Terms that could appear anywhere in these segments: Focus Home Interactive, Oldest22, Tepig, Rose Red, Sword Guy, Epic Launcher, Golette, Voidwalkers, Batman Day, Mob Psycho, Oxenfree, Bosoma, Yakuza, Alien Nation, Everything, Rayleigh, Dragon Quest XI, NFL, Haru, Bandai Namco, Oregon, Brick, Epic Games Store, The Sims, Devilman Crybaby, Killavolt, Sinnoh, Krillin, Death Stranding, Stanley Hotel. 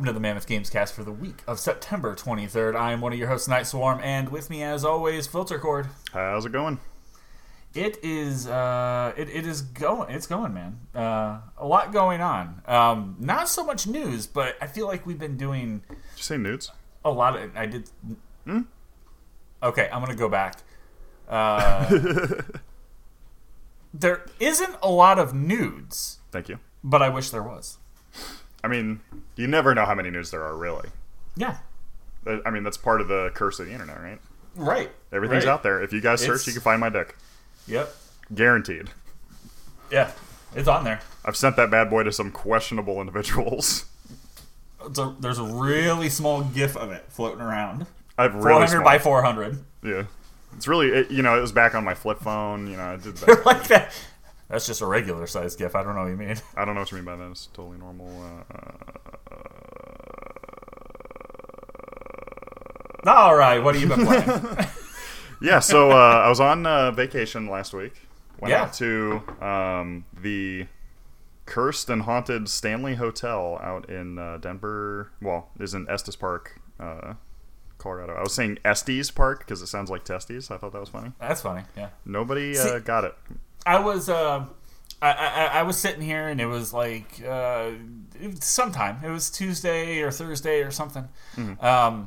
welcome to the Mammoth Gamescast for the week of September 23rd. I am one of your hosts, Night Swarm, and with me, as always, Filter Cord. How's it going? It's going, man. A lot going on. Not so much news, but I feel like we've been doing. Did you say nudes? A lot of. I did. Hmm? Okay, I'm gonna go back. There isn't a lot of nudes. Thank you. But I wish there was. I mean, you never know how many nudes there are, really. Yeah. I mean, that's part of the curse of the internet, right? Right. Everything's out there. If you guys search, you can find my dick. Yep. Guaranteed. Yeah, it's on there. I've sent that bad boy to some questionable individuals. There's a really small GIF of it floating around. I've really 400 by 400. Yeah. It's really, it was back on my flip phone. I did that. Like that. That's just a regular size GIF. I don't know what you mean. I don't know what you mean by that. It's totally normal. All right. What have you been playing? Yeah, so I was on vacation last week. Went out to the cursed and haunted Stanley Hotel out in Denver. Well, it's in Estes Park, Colorado. I was saying Estes Park because it sounds like testes. I thought that was funny. That's funny, yeah. Nobody got it. I was sitting here and it was like sometime. It was Tuesday or Thursday or something. Mm-hmm.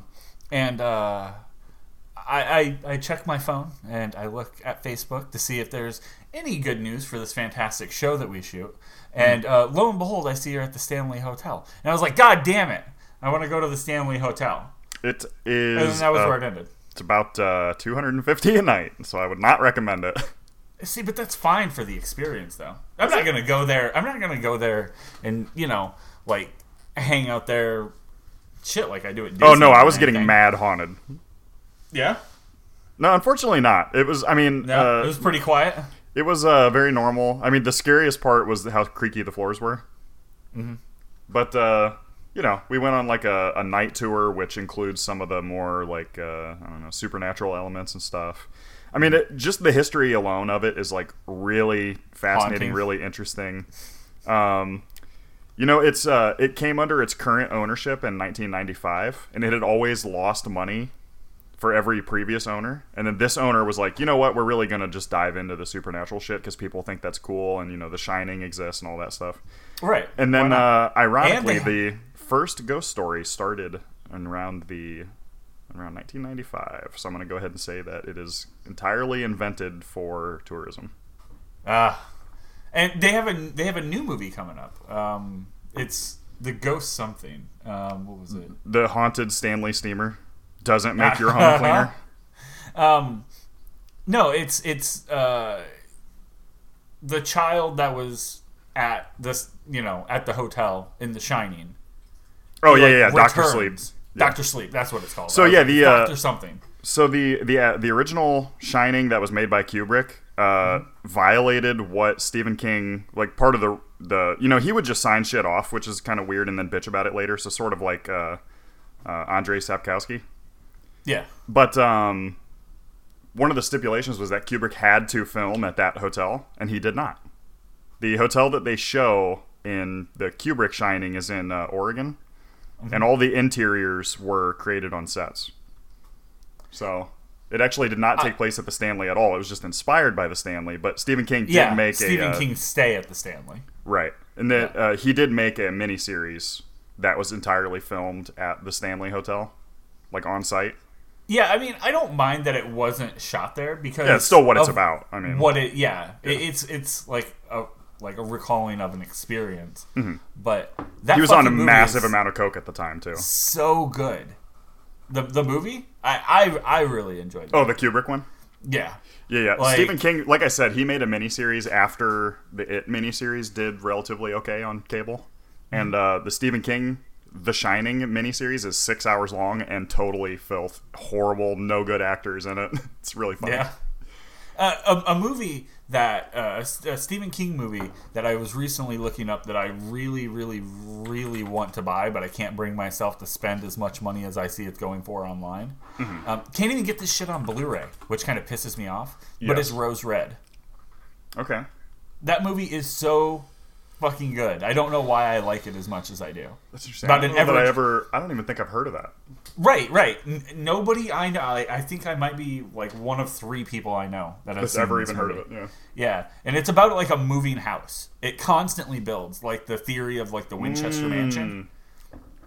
I check my phone and I look at Facebook to see if there's any good news for this fantastic show that we shoot. And lo and behold, I see her at the Stanley Hotel. And I was like, God damn it. I want to go to the Stanley Hotel. It is. And that was where it ended. It's about $250 a night, so I would not recommend it. See, but that's fine for the experience, though. I'm not going to go there. I'm not going to go there and, hang out there shit like I do at Disney. Oh, no, I was getting mad haunted. Yeah? No, unfortunately not. It was, it was pretty quiet. It was very normal. I mean, the scariest part was how creaky the floors were. Mm-hmm. But, we went on, like, a night tour, which includes some of the more, like, supernatural elements and stuff. I mean, just the history alone of it is, like, really fascinating, really interesting. It's it came under its current ownership in 1995, and it had always lost money for every previous owner. And then this owner was like, you know what, we're really going to just dive into the supernatural shit because people think that's cool and, The Shining exists and all that stuff. Right. And then, ironically, the first ghost story started around 1995, so I'm going to go ahead and say that it is entirely invented for tourism. And they have a new movie coming up. It's the Ghost something. What was it? The Haunted Stanley Steamer doesn't make your home cleaner. No, it's the child that was at this at the hotel in The Shining. Oh yeah, Doctor Sleep. Yeah. Doctor Sleep, that's what it's called. So the Doctor something. So the original Shining that was made by Kubrick violated what Stephen King, like part of the he would just sign shit off, which is kind of weird, and then bitch about it later. So sort of like Andrei Sapkowski. Yeah. But one of the stipulations was that Kubrick had to film at that hotel, and he did not. The hotel that they show in the Kubrick Shining is in Oregon. And all the interiors were created on sets. So it actually did not take place at the Stanley at all. It was just inspired by the Stanley. But Stephen King did make Stephen King stay at the Stanley. Right. And then he did make a miniseries that was entirely filmed at the Stanley Hotel, like on site. Yeah, I mean, I don't mind that it wasn't shot there because it's still what it's about. I mean, it's like a. Like a recalling of an experience. Mm-hmm. But that he was on a massive amount of coke at the time too. So good. The movie? I really enjoyed it. Oh, the Kubrick one? Yeah. Yeah. Like, Stephen King, like I said, he made a miniseries after the It miniseries did relatively okay on cable. Mm-hmm. And the Stephen King The Shining miniseries is 6 hours long and totally filth, horrible, no good actors in it. It's really funny. Yeah. A movie that a Stephen King movie that I was recently looking up that I really, really, really want to buy, but I can't bring myself to spend as much money as I see it's going for online. Mm-hmm. Can't even get this shit on Blu-ray, which kind of pisses me off. Yes. But it's Rose Red. Okay. That movie is so fucking good. I don't know why I like it as much as I do. That's interesting. About I don't even think I've heard of that. Right. Nobody I know. I think I might be like one of three people I know that I've ever even heard of it. Yeah. And it's about like a moving house. It constantly builds, like the theory of like the Winchester Mansion.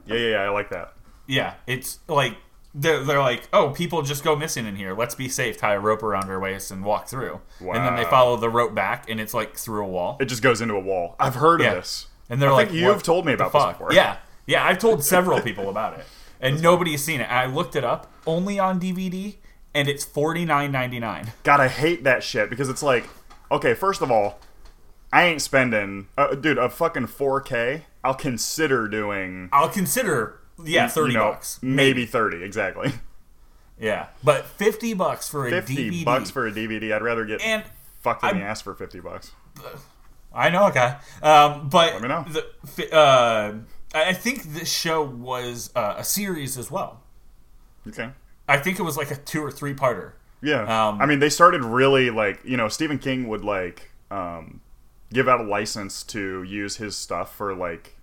Yeah. I like that. Yeah, it's like they're like, oh, people just go missing in here. Let's be safe. Tie a rope around her waist and walk through. Wow. And then they follow the rope back, and it's like through a wall. It just goes into a wall. I've heard of this. And they're like, you've told me about this before. Yeah. I've told several people about it, and nobody's seen it. I looked it up only on DVD, and it's $49.99. God, I hate that shit because it's like, okay, first of all, I ain't spending, a fucking 4K. I'll consider. Yeah, 30 bucks. Maybe 30, exactly. Yeah, but $50 for a DVD. $50 for a DVD. I'd rather get fucked in the ass for $50. I know a guy. But let me know. I think this show was a series as well. Okay. I think it was like a 2 or 3-parter. Yeah. I mean, they started really like, Stephen King would like give out a license to use his stuff for like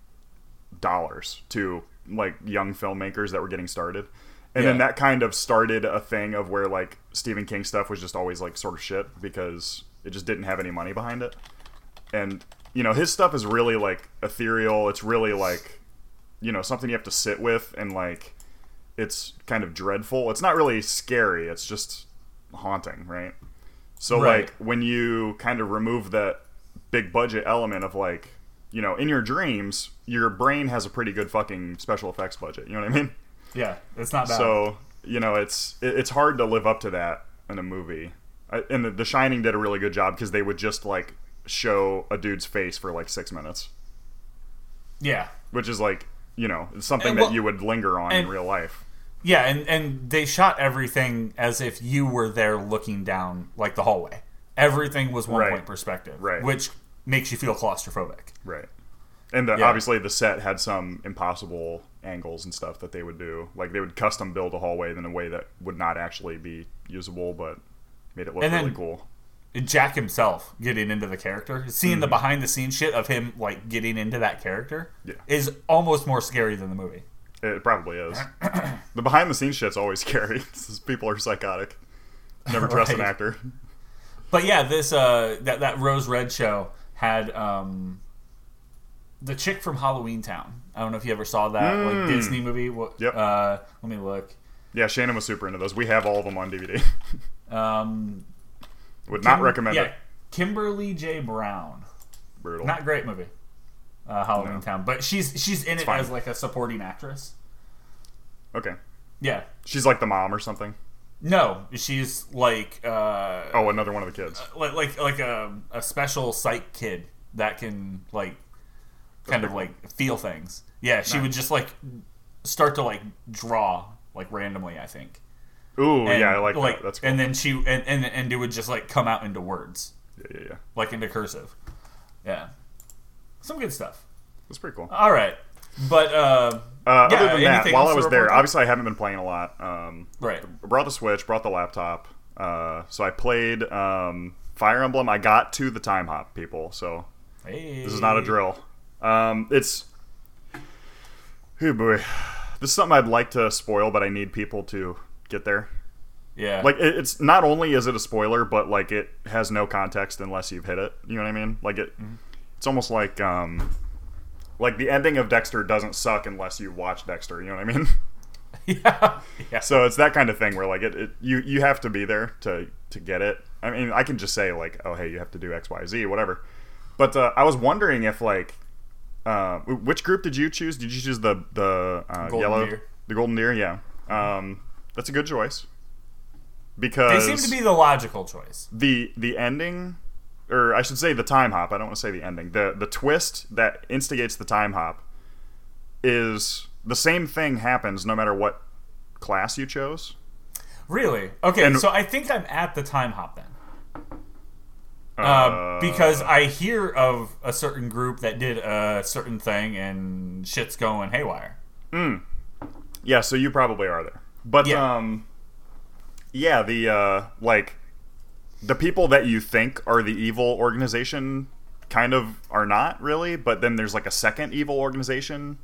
dollars to like young filmmakers that were getting started, and then that kind of started a thing of where like Stephen King stuff was just always like sort of shit because it just didn't have any money behind it. And his stuff is really like ethereal. It's really like something you have to sit with, and like it's kind of dreadful. It's not really scary, it's just haunting, right? So like when you kind of remove that big budget element of like, in your dreams, your brain has a pretty good fucking special effects budget. You know what I mean? Yeah, it's not bad. So, it's hard to live up to that in a movie. And The Shining did a really good job because they would just, like, show a dude's face for, like, 6 minutes. Yeah. Which is, like, something that you would linger on in real life. Yeah, and they shot everything as if you were there looking down, like, the hallway. Everything was one-point perspective. Right. Which makes you feel claustrophobic. Right. And obviously the set had some impossible angles and stuff that they would do. Like they would custom build a hallway in a way that would not actually be usable, but made it look really cool. Jack himself getting into the character, seeing the behind the scenes shit of him like getting into that character is almost more scary than the movie. It probably is. The behind the scenes shit's always scary. People are psychotic. Never trust an actor. But yeah, this that Rose Red show had the chick from Halloween Town. I don't know if you ever saw that like Disney movie. Yep. Let me look. Yeah, Shannon was super into those. We have all of them on DVD. Would not recommend it. Kimberly J. Brown. Brutal. Not great movie. Halloween Town, but she's in it as like a supporting actress. Okay. Yeah. She's like the mom or something. No, she's like another one of the kids, like a special psych kid that can like kind of like feel things. Yeah, she would just like start to like draw like randomly, I think. Ooh, and, yeah, I like that. That's cool. And then she and it would just like come out into words. Yeah. Like into cursive. Yeah, some good stuff. That's pretty cool. All right, but. Other than that, while I was there, obviously I haven't been playing a lot. Brought the Switch, brought the laptop. So I played Fire Emblem. I got to the time hop, people. So this is not a drill. Oh boy. This is something I'd like to spoil, but I need people to get there. Yeah. Like, it's not only is it a spoiler, but, like, it has no context unless you've hit it. You know what I mean? Like, it's almost like... Like, the ending of Dexter doesn't suck unless you watch Dexter, you know what I mean? Yeah. So it's that kind of thing where, like, it you have to be there to get it. I mean, I can just say, like, oh, hey, you have to do X, Y, Z, whatever. But I was wondering if, like, which group did you choose? Did you choose the Golden yellow? Deer. The Golden Deer, yeah. That's a good choice. Because... They seem to be the logical choice. The ending... Or I should say the time hop. I don't want to say the ending. The twist that instigates the time hop is the same thing happens no matter what class you chose. Really? Okay, so I think I'm at the time hop then. Because I hear of a certain group that did a certain thing and shit's going haywire. Yeah, so you probably are there. But, the people that you think are the evil organization kind of are not really, but then there's like a second evil organization,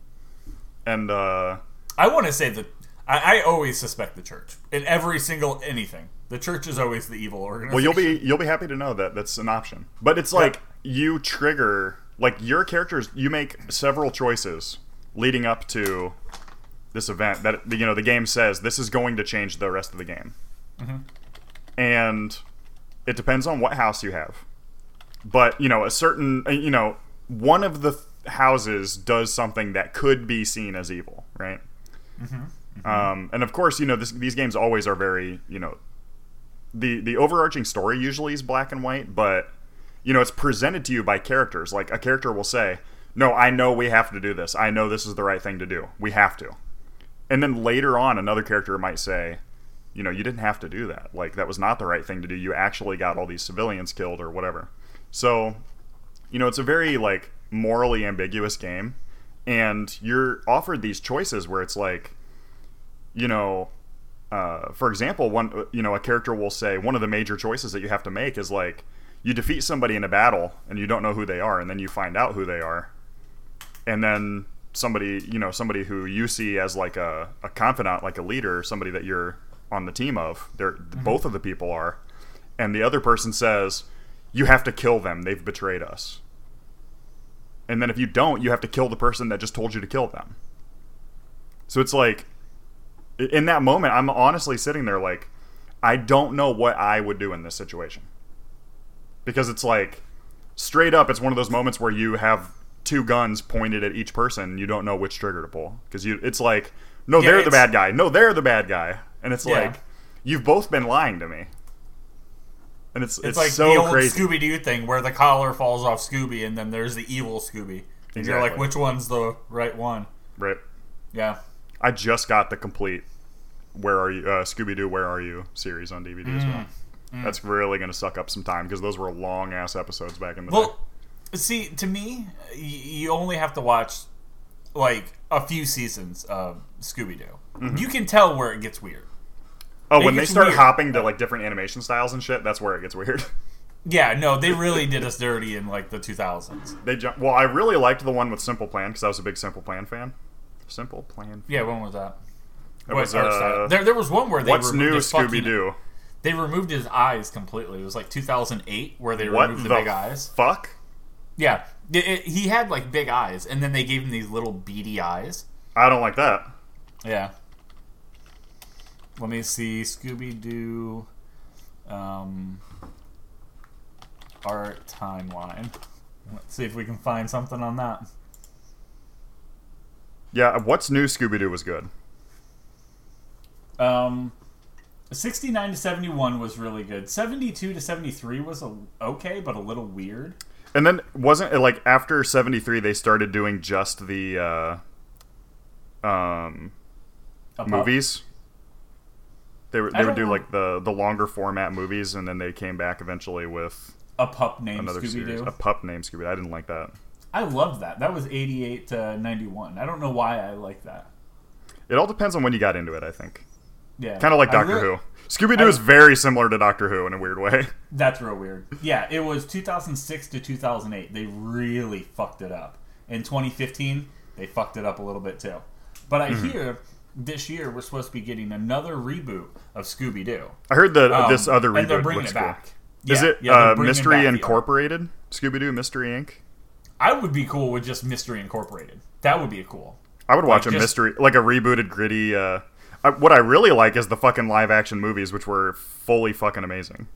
and I want to say that I always suspect the church in every single anything. The church is always the evil organization. Well, you'll be happy to know that that's an option. But it's like you trigger like your characters. You make several choices leading up to this event that you know the game says this is going to change the rest of the game, mm-hmm. and it depends on what house you have. But, you know, a certain, you know, one of the houses does something that could be seen as evil, right? Mm-hmm. Mm-hmm. And of course, you know, these games always are very, you know, the overarching story usually is black and white, but, you know, it's presented to you by characters. Like, a character will say, no, I know we have to do this. I know this is the right thing to do. We have to. And then later on, another character might say, you know, you didn't have to do that. Like, that was not the right thing to do. You actually got all these civilians killed or whatever. So, you know, it's a very, like, morally ambiguous game. And you're offered these choices where it's like, you know, for example, one, you know, a character will say one of the major choices that you have to make is, like, you defeat somebody in a battle and you don't know who they are. And then you find out who they are. And then somebody, you know, somebody who you see as, like, a confidant, like a leader, somebody that you're on the team of, they're, mm-hmm. both of the people are. And the other person says, you have to kill them. They've betrayed us. And then if you don't, you have to kill the person that just told you to kill them. So it's like, in that moment, I'm honestly sitting there like, I don't know what I would do in this situation. Because it's like, straight up, it's one of those moments where you have two guns pointed at each person. And you don't know which trigger to pull. Because it's like, no, they're the bad guy. No, they're the bad guy. And it's like, you've both been lying to me. And it's like so the old crazy Scooby-Doo thing where the collar falls off Scooby and then there's the evil Scooby. And exactly. You're like, which one's the right one? Right. Yeah. I just got the complete Where Are You Scooby-Doo, Where Are You series on DVD as well. Mm. That's really going to suck up some time because those were long-ass episodes back in the day. Well, see, to me, you only have to watch, like, a few seasons of Scooby-Doo. Mm-hmm. You can tell where it gets weird. Oh, when they start hopping to, like, different animation styles and shit, that's where it gets weird. Yeah, no, they really did us dirty in, like, the 2000s. Well, I really liked the one with Simple Plan, because I was a big Simple Plan fan. Simple Plan fan. Yeah, when was that? There was one where they what's removed new, his Scooby-Doo? They removed his eyes completely. It was, like, 2008, where they removed the big eyes. Fuck? Yeah. He had, like, big eyes, and then they gave him these little beady eyes. I don't like that. Yeah. Let me see, Scooby-Doo, art timeline. Let's see if we can find something on that. Yeah, What's New Scooby-Doo was good. 69 to 71 was really good. 72 to 73 was okay, but a little weird. And then wasn't it like after 73 they started doing just the movies? They would do like the longer format movies, and then they came back eventually with a pup named Scooby-Doo. A pup named Scooby-Doo. I didn't like that. I loved that. That was 88 to 91. I don't know why I like that. It all depends on when you got into it, I think. Yeah. Kind of like Doctor Who. Scooby-Doo is very similar to Doctor Who in a weird way. That's real weird. Yeah, it was 2006 to 2008. They really fucked it up. In 2015, they fucked it up a little bit too. But I hear this year we're supposed to be getting another reboot of Scooby-Doo. I heard that this other reboot. And they're bringing it back. Yeah, is it Mystery Incorporated? Scooby-Doo Mystery Inc. I would be cool with just Mystery Incorporated. That would be cool. I would watch mystery, like a rebooted gritty. What I really like is the fucking live action movies, which were fully fucking amazing.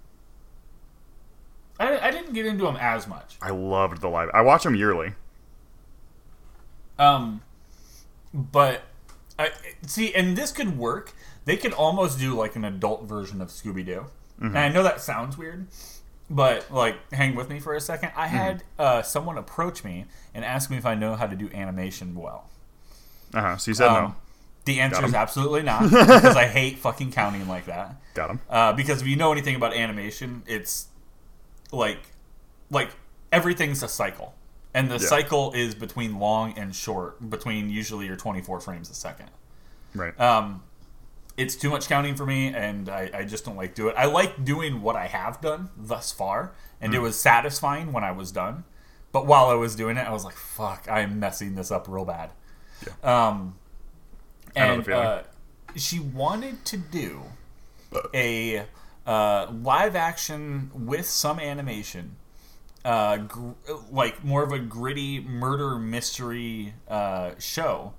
I didn't get into them as much. I loved the live. I watch them yearly. But. See, and this could work. They could almost do like an adult version of Scooby-Doo. Mm-hmm. And I know that sounds weird, but like, hang with me for a second. I had someone approach me and ask me if I know how to do animation well. So you said no. The answer is absolutely not, because I hate fucking counting like that. Got him. Because if you know anything about animation, it's like everything's a cycle. And the cycle is between long and short, between usually your 24 frames a second. Right. It's too much counting for me, and I just don't like do it. I like doing what I have done thus far, and it was satisfying when I was done. But while I was doing it, I was like, fuck, I am messing this up real bad. Yeah. And she wanted to do a live action with some animation, like more of a gritty murder mystery show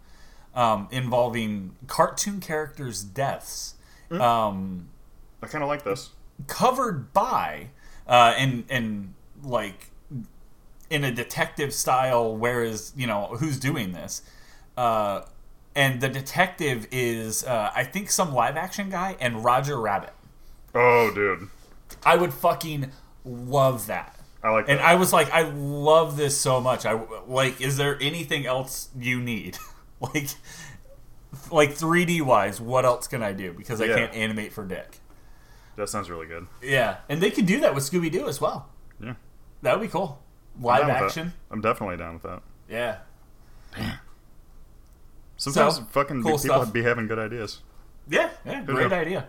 involving cartoon characters' deaths. I kind of like this. Covered by, and like in a detective style, whereas, you know, who's doing this? And the detective is, I think, some live action guy and Roger Rabbit. Oh, dude. I would fucking love that. I like that. And I was like, I love this so much. I, like, is there anything else you need? Like 3D wise, what else can I do? Because I can't animate for dick. That sounds really good. Yeah. And they could do that with Scooby-Doo as well. Yeah. That would be cool. Live action. I'm definitely down with that. Yeah. Damn. Sometimes fucking cool people would be having good ideas. Yeah, yeah, great idea.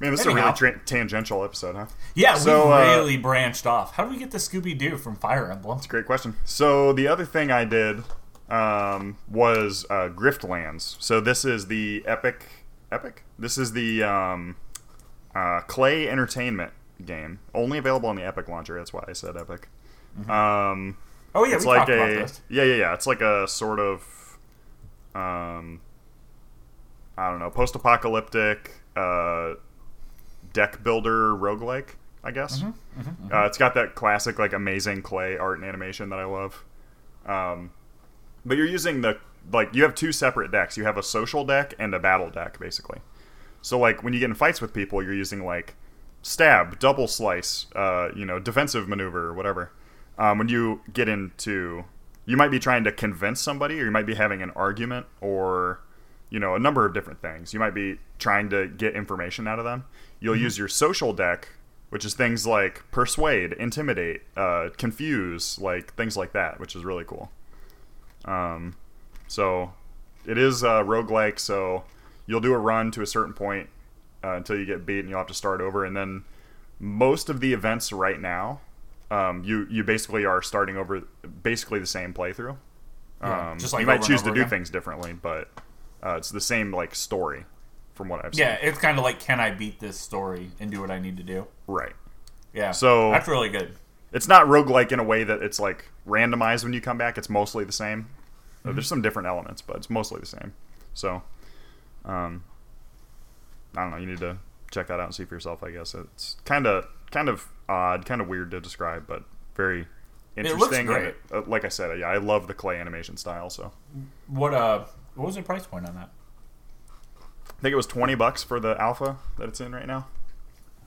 Man, this is a really tangential episode, huh? Yeah, so, we really branched off. How do we get the Scooby-Doo from Fire Emblem? That's a great question. So the other thing I did was Griftlands. So this is the Epic? This is the Clay Entertainment game. Only available on the Epic launcher. That's why I said Epic. Mm-hmm. Oh, yeah, it's we like talked about this. Yeah. It's like a sort of, I don't know, post-apocalyptic deck builder roguelike, I guess. Mm-hmm, mm-hmm, mm-hmm. It's got that classic, like, amazing clay art and animation that I love. But you're using the, like, you have two separate decks. You have a social deck and a battle deck, basically. So, like, when you get in fights with people, you're using, like, stab, double slice, you know, defensive maneuver, or whatever. When you get into, you might be trying to convince somebody, or you might be having an argument, or, you know, a number of different things. You might be trying to get information out of them. You'll use your social deck, which is things like persuade, intimidate, confuse, like things like that, which is really cool. So it is roguelike, so you'll do a run to a certain point until you get beat, and you'll have to start over. And then most of the events right now, you basically are starting over basically the same playthrough. Yeah, just like you might choose to do things differently, but it's the same like story from what I've seen. Yeah, it's kind of like, can I beat this story and do what I need to do? Right. Yeah, so that's really good. It's not roguelike in a way that it's like randomized when you come back. It's mostly the same. Mm-hmm. There's some different elements, but it's mostly the same. So, I don't know. You need to check that out and see for yourself, I guess. It's kind of odd, kind of weird to describe, but very interesting. It looks great. Like I said, yeah, I love the clay animation style. So, what was the price point on that? I think it was $20 for the alpha that it's in right now.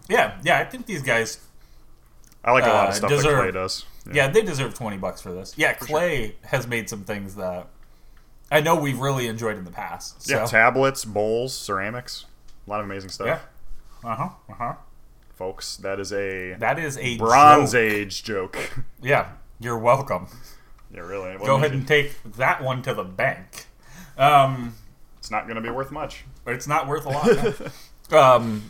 Yeah, I think these guys. I like a lot of stuff that Clay does. Yeah, they deserve $20 for this. Yeah, Clay has made some things that I know we've really enjoyed in the past. So. Yeah, tablets, bowls, ceramics, a lot of amazing stuff. Yeah. Folks, that is a Bronze joke. Age joke. Yeah, you're welcome. Yeah, really. Go ahead and take that one to the bank. It's not going to be worth much. It's not worth a lot. No.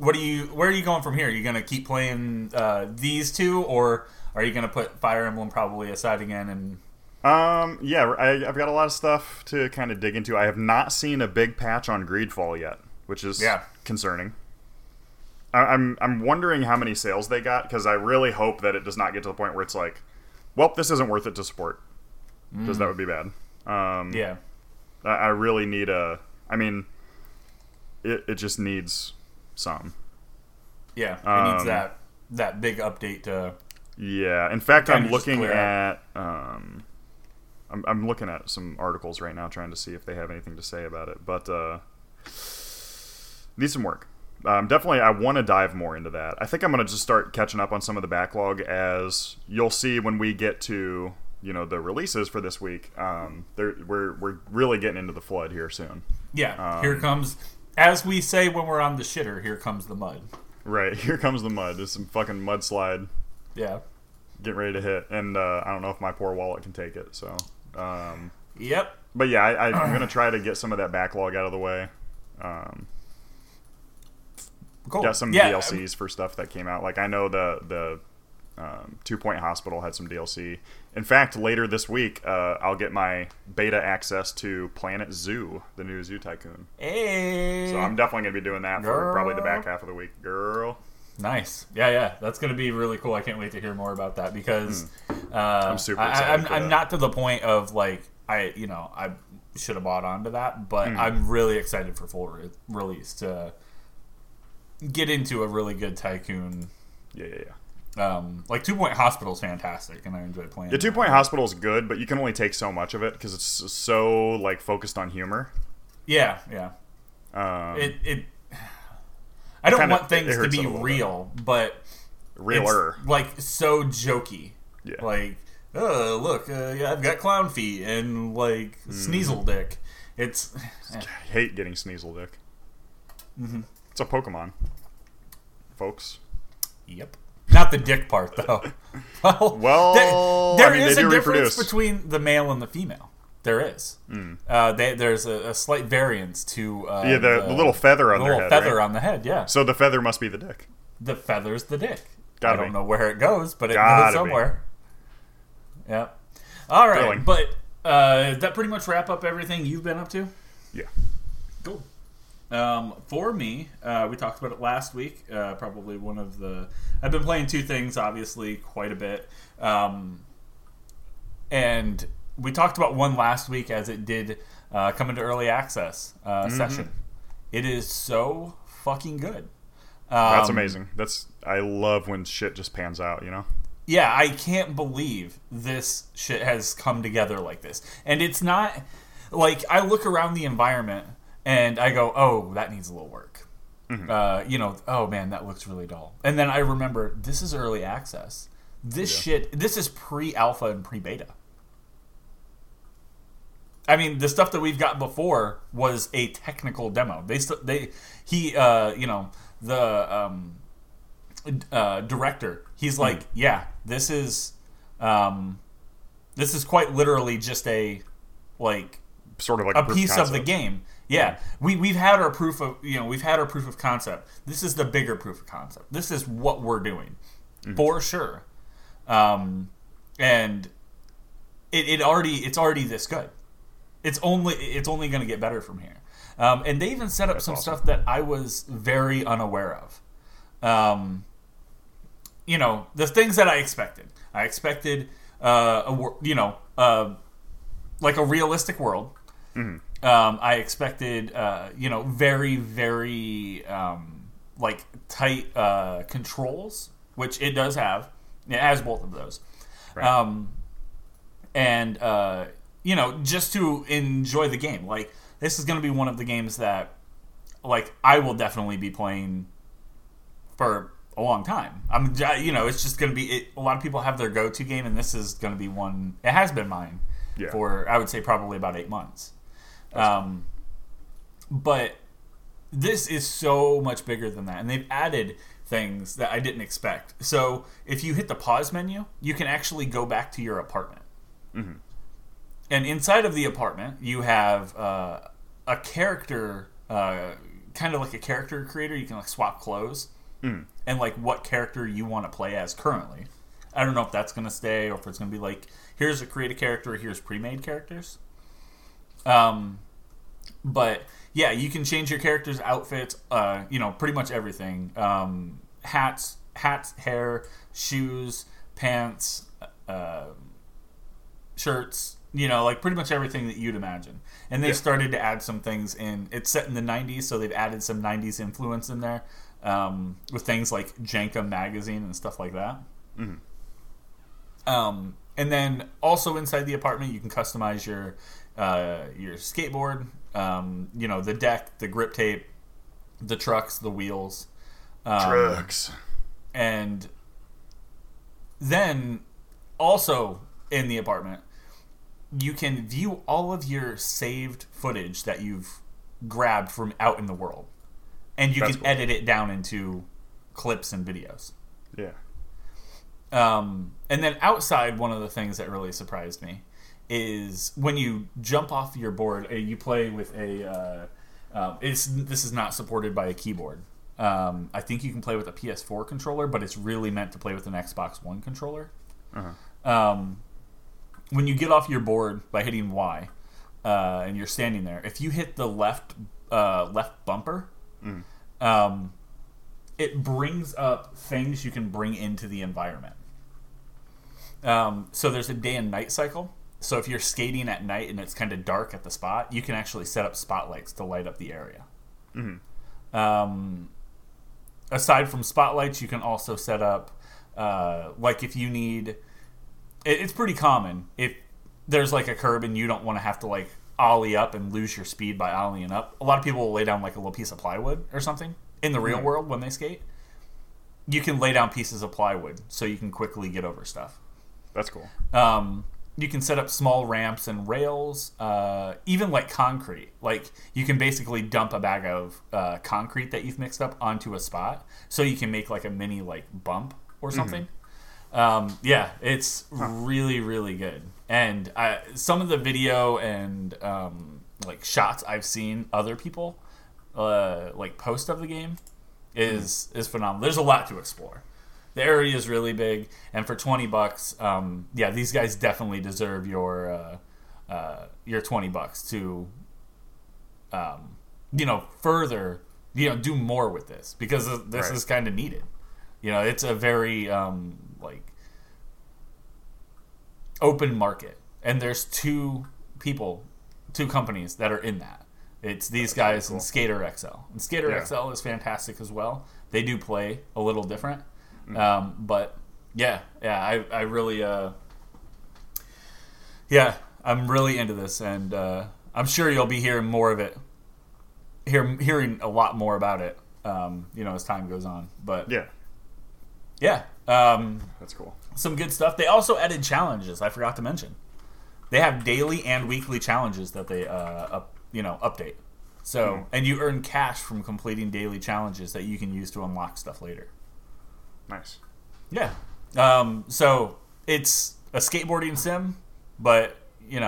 Where are you going from here? Are you going to keep playing these two, or are you going to put Fire Emblem probably aside again? And I've got a lot of stuff to kind of dig into. I have not seen a big patch on Greedfall yet, which is concerning. I'm wondering how many sales they got, because I really hope that it does not get to the point where it's like, well, this isn't worth it to support, because that would be bad. I really need it just needs some. Yeah, it needs that big update to. Yeah, in fact, I'm looking at some articles right now, trying to see if they have anything to say about it, but need some work. Definitely, I want to dive more into that. I think I'm going to just start catching up on some of the backlog, as you'll see when we get to, you know, the releases for this week. We're really getting into the flood here soon. Yeah, here comes, as we say when we're on the shitter, here comes the mud. Right, here comes the mud. There's some fucking mudslide. Yeah. Getting ready to hit, and I don't know if my poor wallet can take it, so. Yep. But yeah, I'm going to try to get some of that backlog out of the way. Cool. Got some DLCs for stuff that came out. Like, I know the Two Point Hospital had some DLC. In fact, later this week, I'll get my beta access to Planet Zoo, the new Zoo Tycoon. Hey. So I'm definitely going to be doing that for probably the back half of the week. Nice. Yeah. That's going to be really cool. I can't wait to hear more about that because I'm super excited. I'm not to the point of like, I should have bought onto that, but I'm really excited for full release to get into a really good tycoon. Yeah. Like 2 Point Hospital is fantastic, and I enjoy playing. The 2 Point Hospital is good, but you can only take so much of it because it's so like focused on humor. Yeah. I don't want things to be real, but realer, like so jokey. Yeah. Like, oh look, I've got clown feet and like Sneasel dick. I hate getting Sneasel dick. Mm-hmm. It's a Pokemon, folks. Yep. Not the dick part, though. Well, there is a difference between the male and the female. There is. There's a slight variance to the little feather on their head. The little feather on the head, yeah. So the feather must be the dick. The feather's the dick. I don't know where it goes, but it goes somewhere. Yep. All right, but that pretty much wrap up everything you've been up to? Yeah. Cool. For me, we talked about it last week, probably one of the... I've been playing two things, obviously, quite a bit. And we talked about one last week as it did come into early access session. It is so fucking good. That's amazing. I love when shit just pans out, you know? Yeah, I can't believe this shit has come together like this. And it's not... Like, I look around the environment... And I go, oh, that needs a little work. Mm-hmm. Oh, man, that looks really dull. And then I remember, this is early access. This is pre-alpha and pre-beta. I mean, the stuff that we've got before was a technical demo. The director, he's like, this is quite literally just a, like... Sort of like a piece of the game. Yeah, we've had our proof of concept. This is the bigger proof of concept. This is what we're doing for sure, and it's already this good. It's only going to get better from here. And they even set up some stuff that I was very unaware of. The things that I expected. I expected like a realistic world. I expected, very, very, like, tight controls, which it does have. It has both of those. Right. Just to enjoy the game. Like, this is going to be one of the games that, like, I will definitely be playing for a long time. It's just going to be... a lot of people have their go-to game, and this is going to be one... It has been mine for, I would say, probably about 8 months. But this is so much bigger than that, and they've added things that I didn't expect. So if you hit the pause menu, you can actually go back to your apartment. And inside of the apartment, you have a character, kind of like a character creator. You can like swap clothes and like what character you want to play as currently. I don't know if that's going to stay or if it's going to be like, here's a creative character, here's pre-made characters. But yeah, you can change your character's outfits, pretty much everything. Hats, hair, shoes, pants, shirts, like pretty much everything that you'd imagine. And they started to add some things in. It's set in the 90s, so they've added some 90s influence in there, with things like Jenka magazine and stuff like that. And then also inside the apartment, you can customize your skateboard, the deck, the grip tape, the trucks, the wheels, and then also in the apartment, you can view all of your saved footage that you've grabbed from out in the world, and you can edit it down into clips and videos. Yeah. And then outside, one of the things that really surprised me is when you jump off your board, you play with a... this is not supported by a keyboard. I think you can play with a PS4 controller, but it's really meant to play with an Xbox One controller. Uh-huh. When you get off your board by hitting Y, and you're standing there, if you hit the left bumper, it brings up things you can bring into the environment. So there's a day and night cycle. So if you're skating at night and it's kind of dark at the spot, you can actually set up spotlights to light up the area. Mm-hmm. Aside from spotlights, you can also set up, like if you need... It's pretty common. If there's like a curb and you don't want to have to like ollie up and lose your speed by ollieing up, a lot of people will lay down like a little piece of plywood or something. In the real world, when they skate, you can lay down pieces of plywood so you can quickly get over stuff. That's cool. You can set up small ramps and rails, even like concrete. Like you can basically dump a bag of concrete that you've mixed up onto a spot, so you can make like a mini like bump or something. Mm-hmm. Yeah, it's really, really good. And some of the video and like shots I've seen other people like post of the game is phenomenal. There's a lot to explore. The area is really big, and for $20, yeah, these guys definitely deserve your $20 to, further, do more with this, because this is kind of needed. It's a very like open market, and there's two companies that are in that. It's these guys and Skater XL, and Skater XL is fantastic as well. They do play a little different. But yeah, I really, I'm really into this, and I'm sure you'll be hearing more of it, hearing a lot more about it, as time goes on. But yeah, that's cool. Some good stuff. They also added challenges. I forgot to mention, they have daily and weekly challenges that they update. So and you earn cash from completing daily challenges that you can use to unlock stuff later. Nice. Yeah. So it's a skateboarding sim, but you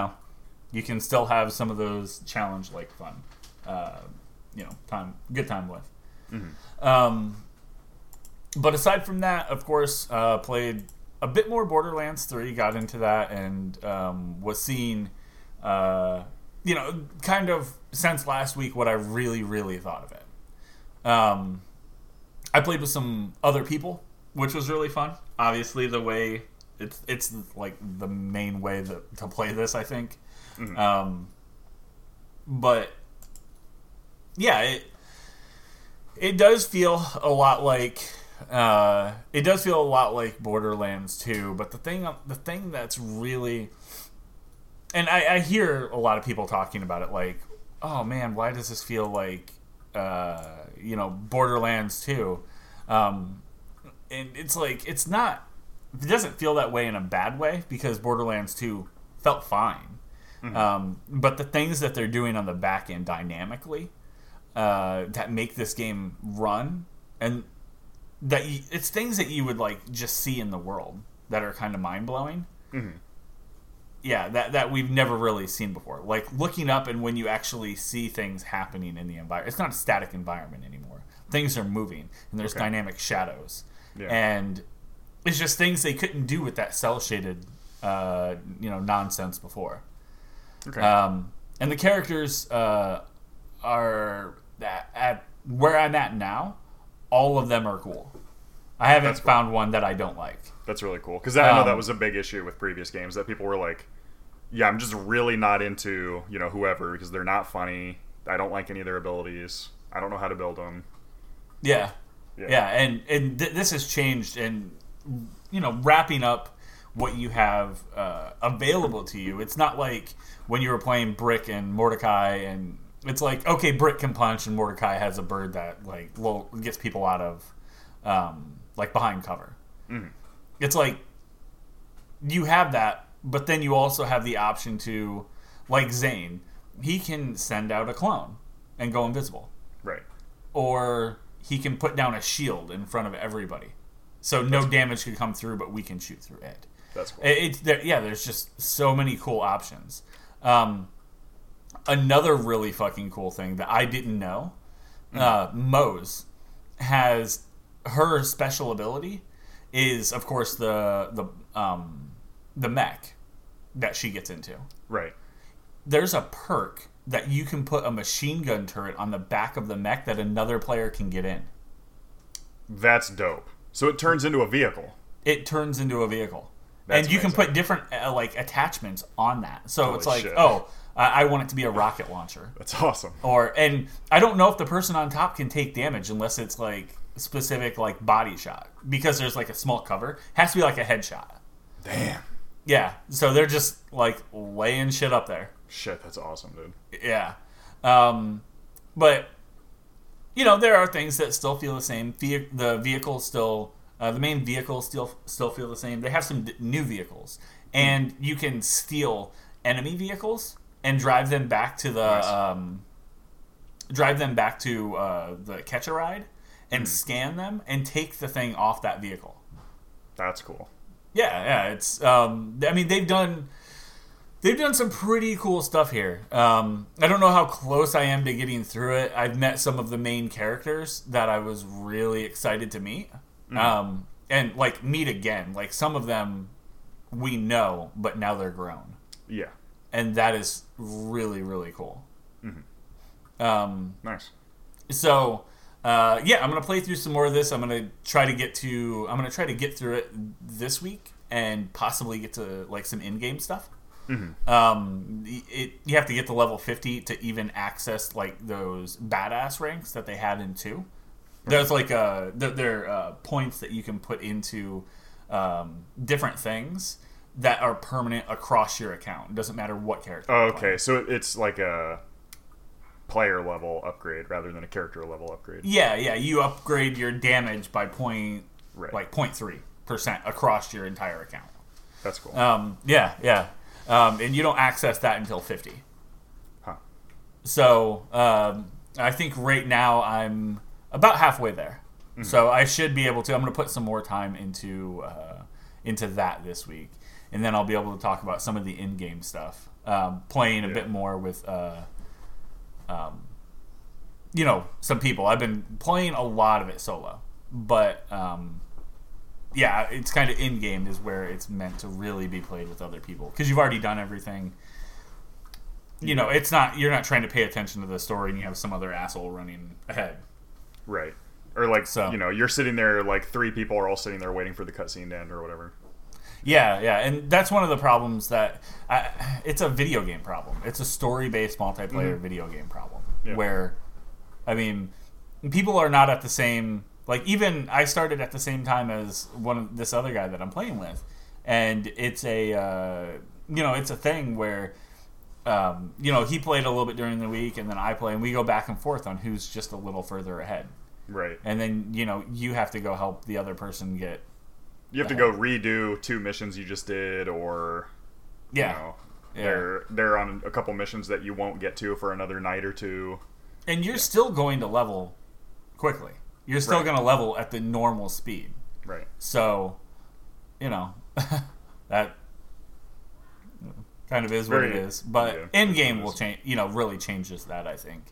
can still have some of those challenge like fun, good time with. Mm-hmm. But aside from that, of course, played a bit more Borderlands 3, got into that, and was seeing, kind of since last week what I really, really thought of it. I played with some other people, which was really fun. Obviously, the way it's like the main way to play this, I think. Mm-hmm. But yeah, it does feel a lot like Borderlands 2. But the thing that's really, and I hear a lot of people talking about it, like, oh man, why does this feel like Borderlands 2? And it's like, it's not, it doesn't feel that way in a bad way, because Borderlands 2 felt fine. Mm-hmm. But the things that they're doing on the back end dynamically that make this game run, and that it's things that you would like just see in the world that are kind of mind-blowing. Mm-hmm. Yeah, that we've never really seen before. Like looking up, and when you actually see things happening in the environment, it's not a static environment anymore. Things are moving, and there's dynamic shadows, and it's just things they couldn't do with that cel shaded, nonsense before. Okay. And the characters are at where I'm at now. All of them are cool. I haven't found one that I don't like. That's really cool, because I know that was a big issue with previous games, that people were like, yeah, I'm just really not into, whoever, because they're not funny. I don't like any of their abilities. I don't know how to build them. Yeah. Yeah, and this has changed, and, wrapping up what you have available to you. It's not like when you were playing Brick and Mordecai, and it's like, okay, Brick can punch, and Mordecai has a bird that, like, gets people out of, like, behind cover. Mm-hmm. It's like you have that, but then you also have the option to, like Zane, he can send out a clone and go invisible. Right. Or he can put down a shield in front of everybody, so no damage could come through, but we can shoot through it. That's cool. There's just so many cool options. Another really fucking cool thing that I didn't know, Moe's has her special ability is, of course, the mech that she gets into. Right. There's a perk that you can put a machine gun turret on the back of the mech that another player can get in. That's dope. So it turns into a vehicle. It turns into a vehicle. That's and you amazing. Can put different like attachments on that. So Holy it's like, shit. Oh, I want it to be a rocket launcher. That's awesome. Or and I don't know if the person on top can take damage unless it's like specific like body shot, because there's like a small cover. It has to be like a headshot. Damn. Yeah. So they're just like laying shit up there. Shit, that's awesome, dude. Yeah. But you know, there are things that still feel the same. The vehicle still the main vehicles still feel the same. They have some new vehicles, and you can steal enemy vehicles and drive them back to the nice. The catch-a-ride and scan them and take the thing off that vehicle. That's cool. Yeah. It's I mean, they've done some pretty cool stuff here. I don't know how close I am to getting through it. I've met some of the main characters that I was really excited to meet. Mm-hmm. And like meet again. Like some of them we know, but now they're grown. Yeah, and that is really, really cool. Mm-hmm. Nice. So, yeah, I'm gonna play through some more of this. I'm gonna try to get through it this week and possibly get to like some in-game stuff. Mm-hmm. You have to get to level 50 to even access like those badass ranks that they had in 2. There's like there are points that you can put into different things that are permanent across your account. It doesn't matter what character. Oh, okay. So it's like a player level upgrade rather than a character level upgrade. Yeah. You upgrade your damage by like 0.3% across your entire account. That's cool. Yeah. And you don't access that until 50. Huh. So I think right now I'm about halfway there. Mm-hmm. So I should be able to. I'm going to put some more time into that this week. And then I'll be able to talk about some of the in-game stuff. Playing a bit more with, some people. I've been playing a lot of it solo. But, yeah, it's kind of in-game is where it's meant to really be played with other people. Because you've already done everything. You know, it's not you're not trying to pay attention to the story and you have some other asshole running ahead. Right. Or like, so, you know, you're sitting there, like three people are all sitting there waiting for the cutscene to end or whatever. Yeah, and that's one of the problems that... it's a video game problem. It's a story-based multiplayer video game problem where, I mean, people are not at the same... Like, even I started at the same time as this other guy that I'm playing with, and it's a... it's a thing where, he played a little bit during the week, and then I play, and we go back and forth on who's just a little further ahead. Right. And then, you have to go help the other person get... You have to go redo two missions you just did, or they're on a couple missions that you won't get to for another night or two. And you're still going to level quickly. You're still going to level at the normal speed. Right. So, that kind of is what it is. But in-game will change. Really changes that, I think.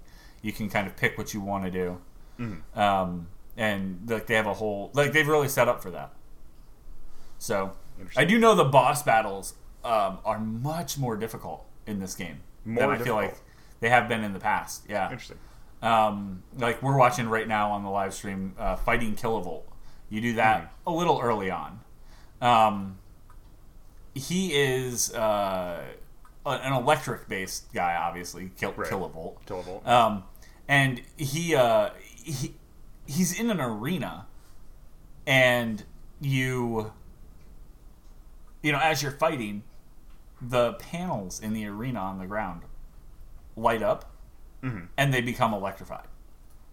You can kind of pick what you want to do. Mm-hmm. And like they have a whole... Like they've really set up for that. So, I do know the boss battles are much more difficult in this game than I feel like they have been in the past. Yeah. Interesting. Like, we're watching right now on the live stream fighting Killavolt. You do that a little early on. He is an electric-based guy, obviously, Killavolt. And he's in an arena, and... You as you're fighting, the panels in the arena on the ground light up, and they become electrified.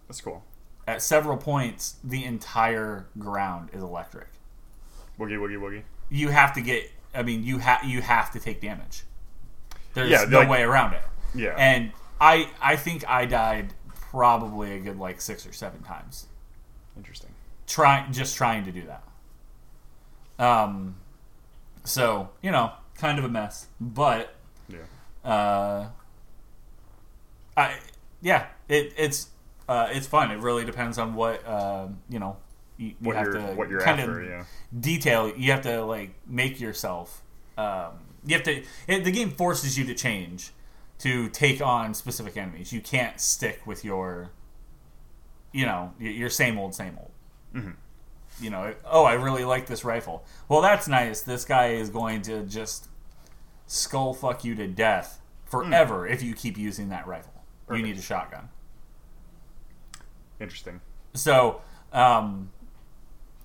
That's cool. At several points, the entire ground is electric. Woogie, woogie, woogie. You have to get... I mean, you have to take damage. There's no way around it. Yeah. And I think I died probably a good, 6 or 7 times. Interesting. Trying to do that. So, kind of a mess, but, it's It's fun. It really depends on what you have to detail. You have to like make yourself. The game forces you to change to take on specific enemies. You can't stick with your same old. Mm-hmm. I really like this rifle. Well, that's nice. This guy is going to just skull fuck you to death forever if you keep using that rifle. Perfect. You need a shotgun. Interesting. So, and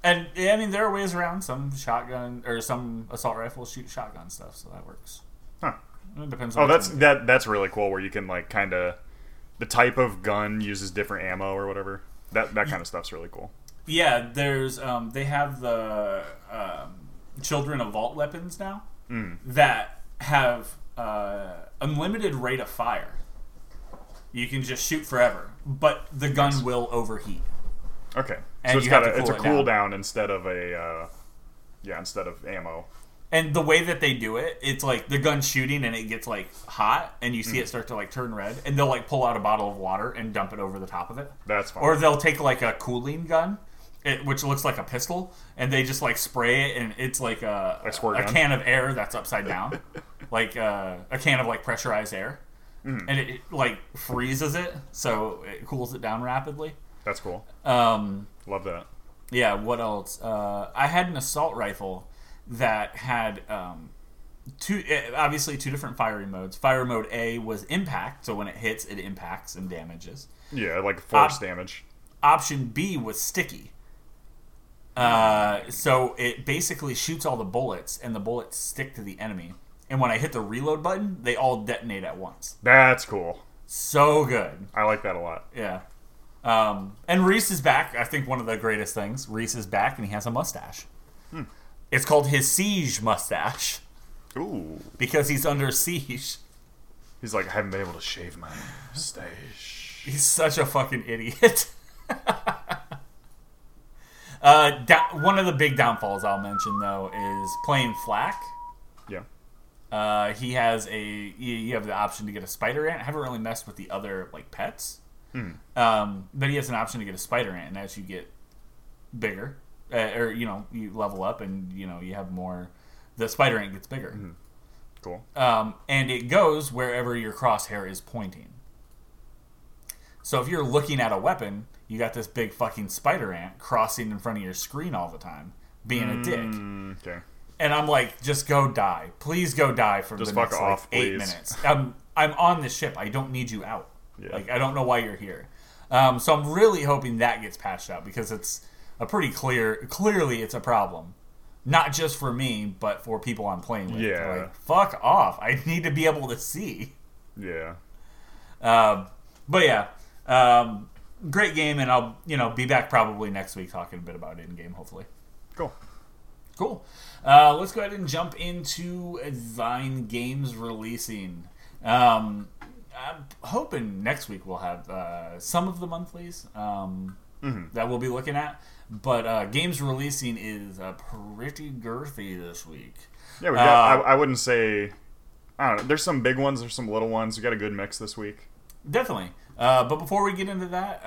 I mean, there are ways around. Some shotgun or some assault rifles shoot shotgun stuff, so that works. Huh. It depends on that's really cool. Where you can like kind of the type of gun uses different ammo or whatever. That kind of stuff's really cool. Yeah, there's they have the Children of Vault weapons now that have unlimited rate of fire. You can just shoot forever, but the gun will overheat. Okay, and so it's a cooldown instead of ammo. And the way that they do it, it's like the gun's shooting and it gets like hot, and you see it start to like turn red, and they'll like pull out a bottle of water and dump it over the top of it. That's fine. Or they'll take like a cooling gun, which looks like a pistol, and they just like spray it, and it's like a can of air that's upside down, like a can of like pressurized air, and it like freezes it, so it cools it down rapidly. That's cool. Love that. Yeah. What else? I had an assault rifle that had two different firing modes. Fire mode A was impact, so when it hits, it impacts and damages. Yeah, like force damage. Option B was sticky. So it basically shoots all the bullets, and the bullets stick to the enemy. And when I hit the reload button, they all detonate at once. That's cool. So good. I like that a lot. Yeah. And Reese is back. I think one of the greatest things. Reese is back, and he has a mustache. Hmm. It's called his siege mustache. Ooh. Because he's under siege. He's like, I haven't been able to shave my mustache. He's such a fucking idiot. One of the big downfalls I'll mention, though, is playing Flack. Yeah. He has you have the option to get a spider ant. I haven't really messed with the other, like, pets. Mm. But he has an option to get a spider ant, and as you get bigger... you level up and, you have more... The spider ant gets bigger. Mm-hmm. Cool. And it goes wherever your crosshair is pointing. So if you're looking at a weapon, you got this big fucking spider ant crossing in front of your screen all the time, being a dick. Okay. And I'm like, just go die. Please go die for just the next off, 8 minutes. I'm on this ship. I don't need you out. Yeah. Like, I don't know why you're here. So I'm really hoping that gets patched out because it's... Clearly it's a problem. Not just for me, but for people I'm playing with. Yeah. Like, fuck off. I need to be able to see. Yeah. But yeah. Great game, and I'll, be back probably next week talking a bit about it in game, hopefully. Cool. Let's go ahead and jump into Vine Games releasing. I'm hoping next week we'll have some of the monthlies. That we'll be looking at, but games releasing is pretty girthy this week. Yeah, we got. I wouldn't say. I don't know. There's some big ones. There's some little ones. We got a good mix this week. Definitely. But before we get into that,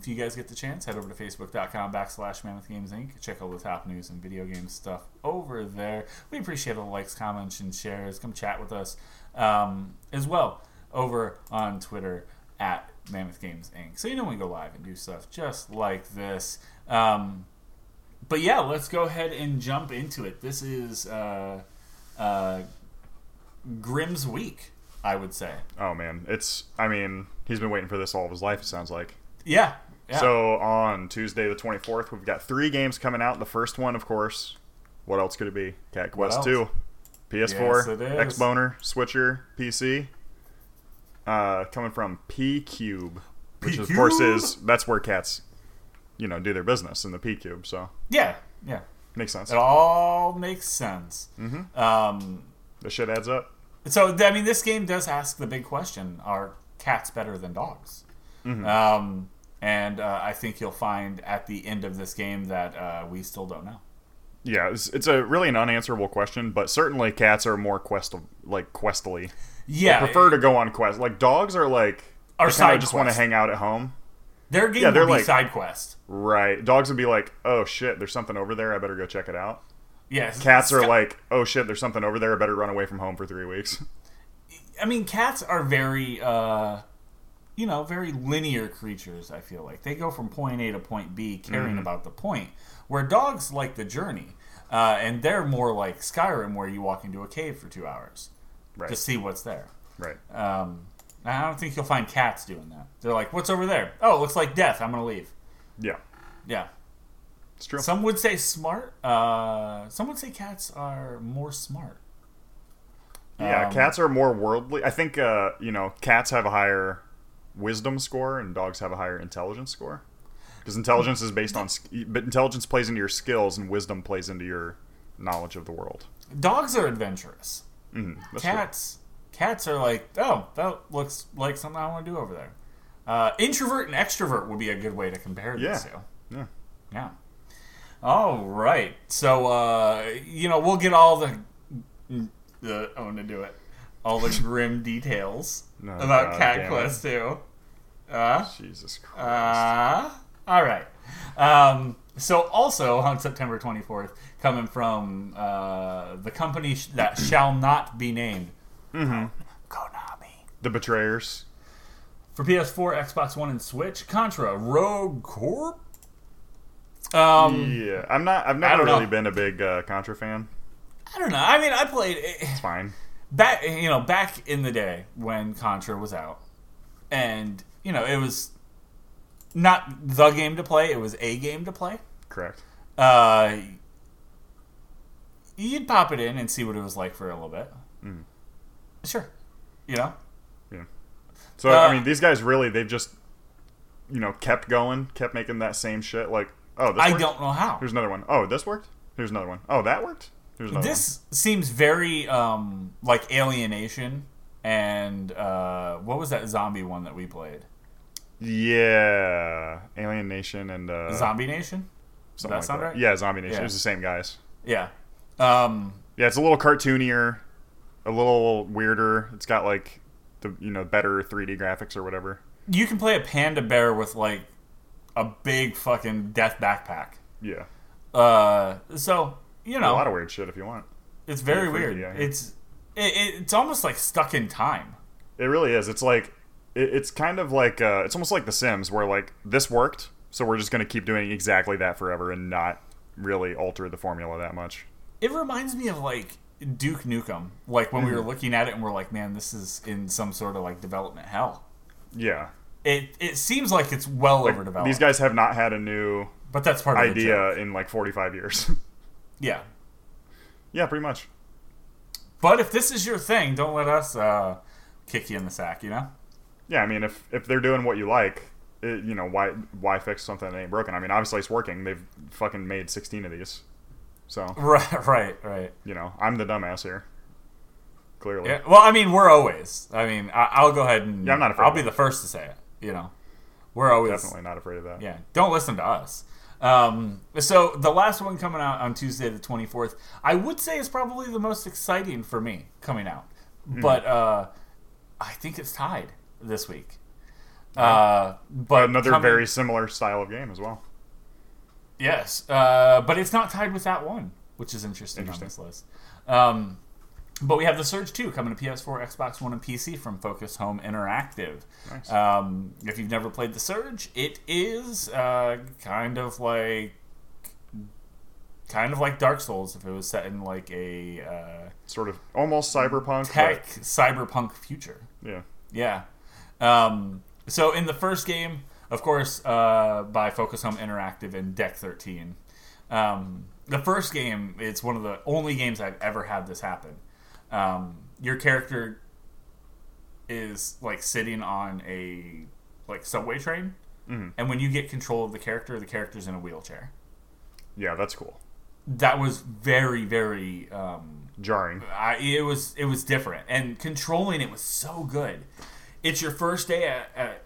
if you guys get the chance, head over to facebook.com/Mammoth Games Inc. Check all the top news and video game stuff over there. We appreciate all the likes, comments, and shares. Come chat with us as well over on Twitter at Mammoth Games Inc. So we go live and do stuff just like this. But yeah, let's go ahead and jump into it. This is Grimm's week, I would say. Oh man, he's been waiting for this all of his life, it sounds like. Yeah. So on Tuesday the 24th, we've got 3 games coming out. The first one, of course, what else could it be? Cat Quest 2, PS4, yes, Xboner, Switcher, PC. Coming from P-Cube, which P-Cube? Of course that's where cats, do their business in the P-Cube, so. Yeah. Makes sense. It all makes sense. Mm-hmm. This shit adds up. So, this game does ask the big question, are cats better than dogs? Mm-hmm. And I think you'll find at the end of this game that we still don't know. Yeah, it's a really an unanswerable question, but certainly cats are more questily. Yeah, they prefer to go on quests. Like dogs are like, they kind of just want to hang out at home. Their game would be like, side quest. Right. Dogs would be like, oh shit, there's something over there. I better go check it out. Yes. Cats are like, oh shit, there's something over there. I better run away from home for 3 weeks. I mean, cats are very, very linear creatures, I feel like. They go from point A to point B, caring about the point. Where dogs like the journey. And they're more like Skyrim, where you walk into a cave for 2 hours to see what's there. Right. I don't think you'll find cats doing that. They're like, what's over there? Oh, it looks like death. I'm going to leave. Yeah. Yeah. It's true. Some would say smart. Some would say cats are more smart. Yeah, cats are more worldly. I think, cats have a higher wisdom score and dogs have a higher intelligence score. Because intelligence is based on... But intelligence plays into your skills and wisdom plays into your knowledge of the world. Dogs are adventurous. Mm-hmm. Cats... True. Cats are like, oh, that looks like something I want to do over there. Introvert and extrovert would be a good way to compare these two. Yeah. Yeah. All right. So, we'll get all the I want to do it. All the grim details about Cat Quest 2. Jesus Christ. All right. So, also on September 24th, coming from the company that shall not be named. Mm-hmm. Konami. The Betrayers. For PS4, Xbox One, and Switch, Contra Rogue Corp. Yeah, I'm not. I've never really been a big Contra fan. I don't know. I mean, I played. It's fine. Back in the day when Contra was out, and it was not the game to play. It was a game to play. Correct. You'd pop it in and see what it was like for a little bit. Mm. Sure. Yeah. So, these guys really, they've just, kept going, kept making that same shit. Like, oh, this worked? I don't know how. Here's another one. Oh, this worked? Here's another one. Oh, that worked? Here's another one. This seems very, like, Alien Nation and, what was that zombie one that we played? Yeah. Alien Nation and, Zombie Nation? Does that sound right? Yeah, Zombie Nation. Yeah. It was the same guys. Yeah. Yeah, it's a little cartoonier. A little weirder. It's got like the better 3D graphics or whatever. You can play a panda bear with like a big fucking death backpack. Yeah. So a lot of weird shit if you want. It's very weird. Yeah, yeah. It's almost like stuck in time. It really is. It's like it's kind of like it's almost like The Sims, where like this worked, so we're just gonna keep doing exactly that forever and not really alter the formula that much. It reminds me of like Duke Nukem, like when we were looking at it and we're like, man, this is in some sort of like development hell. Yeah, it seems like it's well like overdeveloped. These guys have not had a new idea in like 45 years. yeah, pretty much. But if this is your thing, don't let us kick you in the sack. Yeah, I mean, if they're doing what you like, it, why fix something that ain't broken? I mean, obviously it's working. They've fucking made 16 of these. So right. I'm the dumbass here. Clearly. Yeah, well, I mean, we're always. I mean, I'll go ahead and... Yeah, I'm not afraid. I'll be the first to say it. We're always... Definitely not afraid of that. Yeah, don't listen to us. So the last one coming out on Tuesday the 24th, I would say is probably the most exciting for me coming out. Mm. But I think it's tied this week. But another very similar style of game as well. Yes, but it's not tied with that one, which is interesting. On this list. But we have The Surge 2 coming to PS4, Xbox One, and PC from Focus Home Interactive. Nice. If you've never played The Surge, it is kind of like Dark Souls if it was set in like a sort of almost cyberpunk cyberpunk future. Yeah, yeah. So in the first game. Of course, by Focus Home Interactive and Deck 13. The first game, it's one of the only games I've ever had this happen. Your character is like sitting on a like subway train, and when you get control of the character's in a wheelchair. Yeah, that's cool. That was very, very jarring. It was different, and controlling it was so good. It's your first day at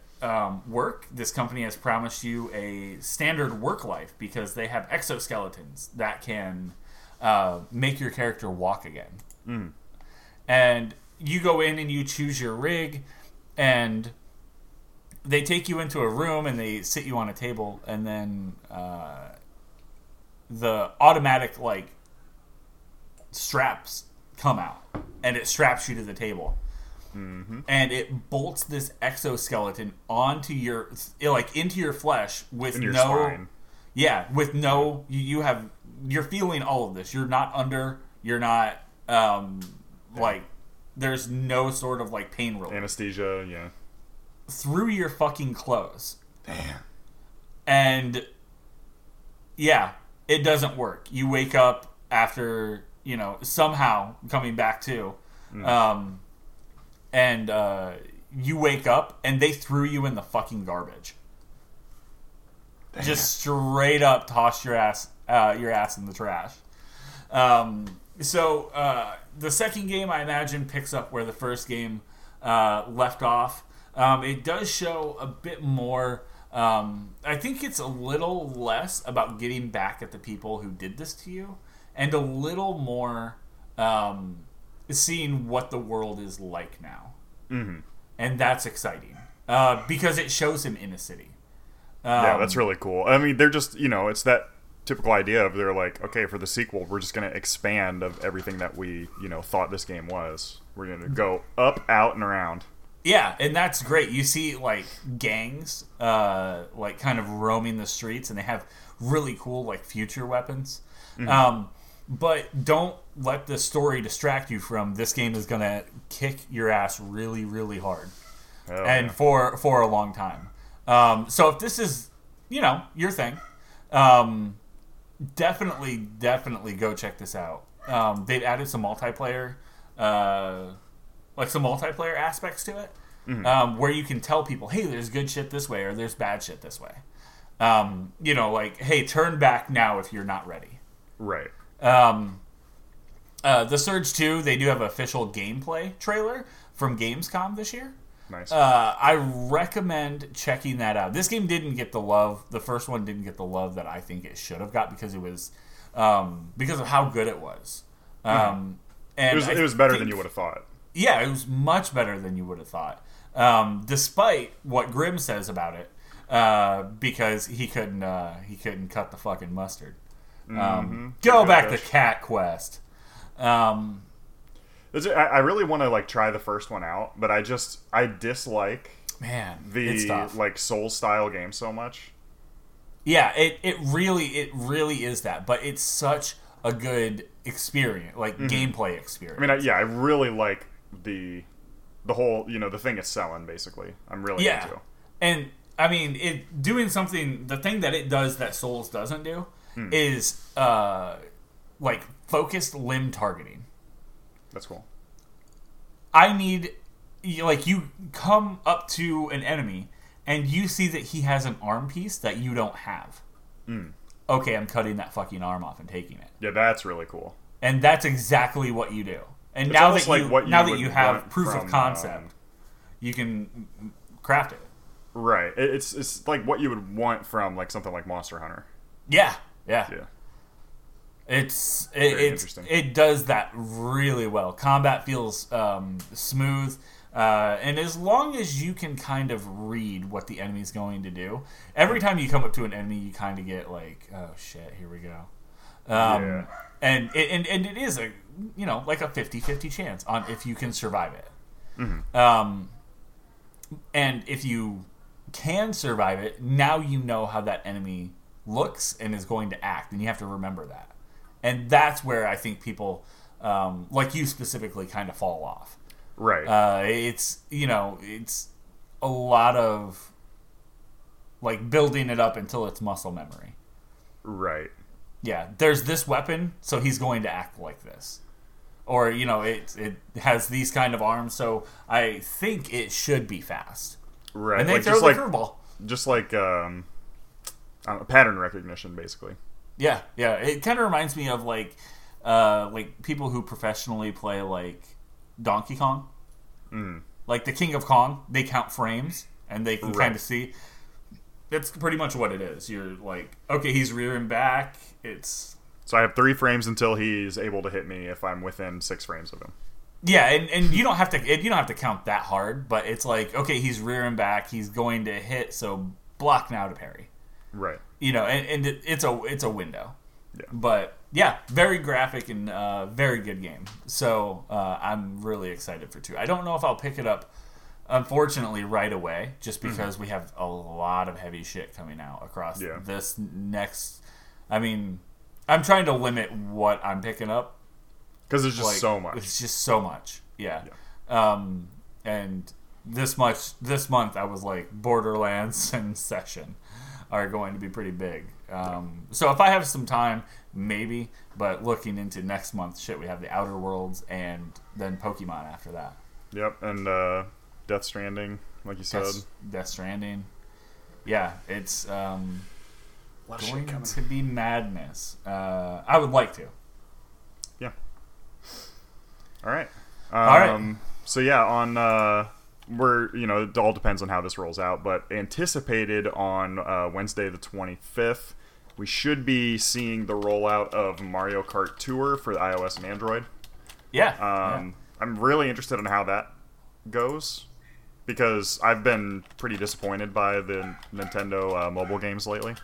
work. This company has promised you a standard work life because they have exoskeletons that can make your character walk again. And you go in and you choose your rig, and they take you into a room and they sit you on a table, and then the automatic like straps come out, and it straps you to the table. Mm-hmm. And it bolts this exoskeleton onto your into your flesh with your spine. Yeah, with no, you're feeling all of this. You're not under, you're not, like, there's no sort of, like, pain relief. Anesthesia, yeah. Through your fucking clothes. Damn. And, yeah, it doesn't work. You wake up after, somehow coming back to, and you wake up, and they threw you in the fucking garbage. Just straight up toss your ass in the trash. So the second game, I imagine, picks up where the first game left off. It does show a bit more. I think it's a little less about getting back at the people who did this to you, and a little more seeing what the world is like now. Mm-hmm. And that's exciting because it shows him in a city. Yeah, that's really cool. I mean, they're just, it's that typical idea of they're like, okay, for the sequel, we're just going to expand of everything that we, thought this game was. We're going to go up, out, and around. Yeah, and that's great. You see, like, gangs, like, kind of roaming the streets, and they have really cool, like, future weapons. Mm-hmm. But don't let the story distract you from this game is going to kick your ass really, really hard. Oh, and yeah. for a long time. So if this is, your thing, definitely go check this out. They've added some multiplayer, aspects to it, where you can tell people, hey, there's good shit this way or there's bad shit this way. Hey, turn back now if you're not ready. Right. The Surge 2, they do have an official gameplay trailer from Gamescom this year. Nice. I recommend checking that out. This game didn't get the love. The first one didn't get the love that I think it should have got because it was because of how good it was. And it was better than you would have thought. Yeah, it was much better than you would have thought, despite what Grimm says about it, because he couldn't cut the fucking mustard. Go back to Cat Quest. I really want to try the first one out, but I dislike the Souls style game so much. Yeah, it really is that, but it's such a good experience, gameplay experience. I mean, I really like the whole the thing it's selling basically. I'm really into. And I mean, it doing something the thing that it does that Souls doesn't do is focused limb targeting. That's cool. I need, you come up to an enemy and you see that he has an arm piece that you don't have. Okay, I'm cutting that fucking arm off and taking it. Yeah, that's really cool. And that's exactly what you do. And now that you have proof of concept, you can craft it. Right. It's like what you would want from something like Monster Hunter. Yeah. It does that really well. Combat feels smooth, and as long as you can kind of read what the enemy's going to do, every time you come up to an enemy, you kind of get oh shit, here we go. And it is a a 50-50 chance on if you can survive it. Mm-hmm. And if you can survive it, now you know how that enemy looks and is going to act, and you have to remember that. And that's where I think people, like you specifically, kind of fall off. Right. It's a lot of, building it up until it's muscle memory. Right. Yeah, there's this weapon, so he's going to act like this. Or, it has these kind of arms, so I think it should be fast. Right. And they throw the curveball. Just pattern recognition, basically. Yeah. It kind of reminds me of people who professionally play Donkey Kong, the King of Kong. They count frames and they can kind of see. That's pretty much what it is. You're okay, he's rearing back. It's so I have 3 frames until he's able to hit me if I'm within 6 frames of him. Yeah, and you don't have to count that hard, but it's like, okay, he's rearing back, he's going to hit, so block now to parry. Right. You know, and it's a window. Yeah. But yeah, very graphic and very good game. So I'm really excited for 2. I don't know if I'll pick it up, unfortunately, right away, just because we have a lot of heavy shit coming out across this next. I mean, I'm trying to limit what I'm picking up. Because there's just so much. It's just so much, yeah. And this month, I was like, Borderlands and Session are going to be pretty big. So if I have some time, maybe. But looking into next month, shit, we have the Outer Worlds and then Pokemon after that. Yep, and Death Stranding, like you said. Death Stranding. Yeah, it's going to be madness. I would like to. Yeah. All right. So yeah, on it all depends on how this rolls out, but anticipated on Wednesday the 25th, we should be seeing the rollout of Mario Kart Tour for the iOS and Android. Yeah. I'm really interested in how that goes because I've been pretty disappointed by the Nintendo mobile games lately.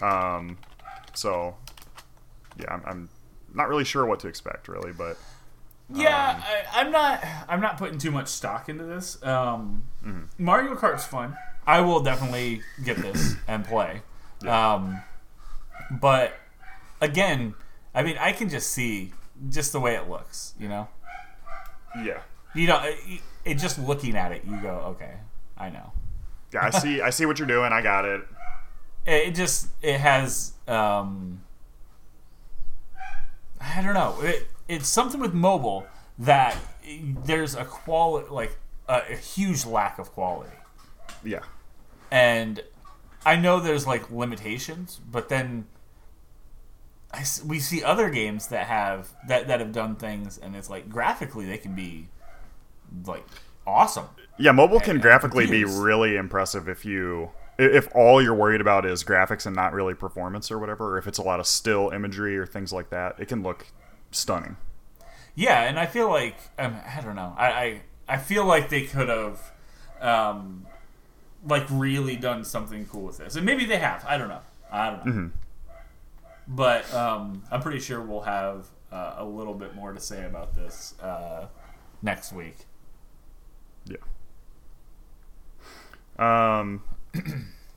So yeah, I'm not really sure what to expect really, but. Yeah, I'm not putting too much stock into this. Mario Kart's fun. I will definitely get this and play. Yeah. But again, I mean, I can just see just the way it looks, you know? Yeah. You know, it just looking at it, you go, okay, I know. Yeah, I see what you're doing. I got it. It has I don't know. It's something with mobile that there's a quality, like a huge lack of quality. Yeah. And I know there's like limitations, but then we see other games that have that have done things, and it's like graphically they can be like awesome. Yeah, mobile can graphically be really impressive if all you're worried about is graphics and not really performance or whatever, or if it's a lot of still imagery or things like that, it can look stunning. Yeah, and I feel like I don't know. I feel like they could have really done something cool with this, and maybe they have. I don't know. But I'm pretty sure we'll have a little bit more to say about this next week. Yeah.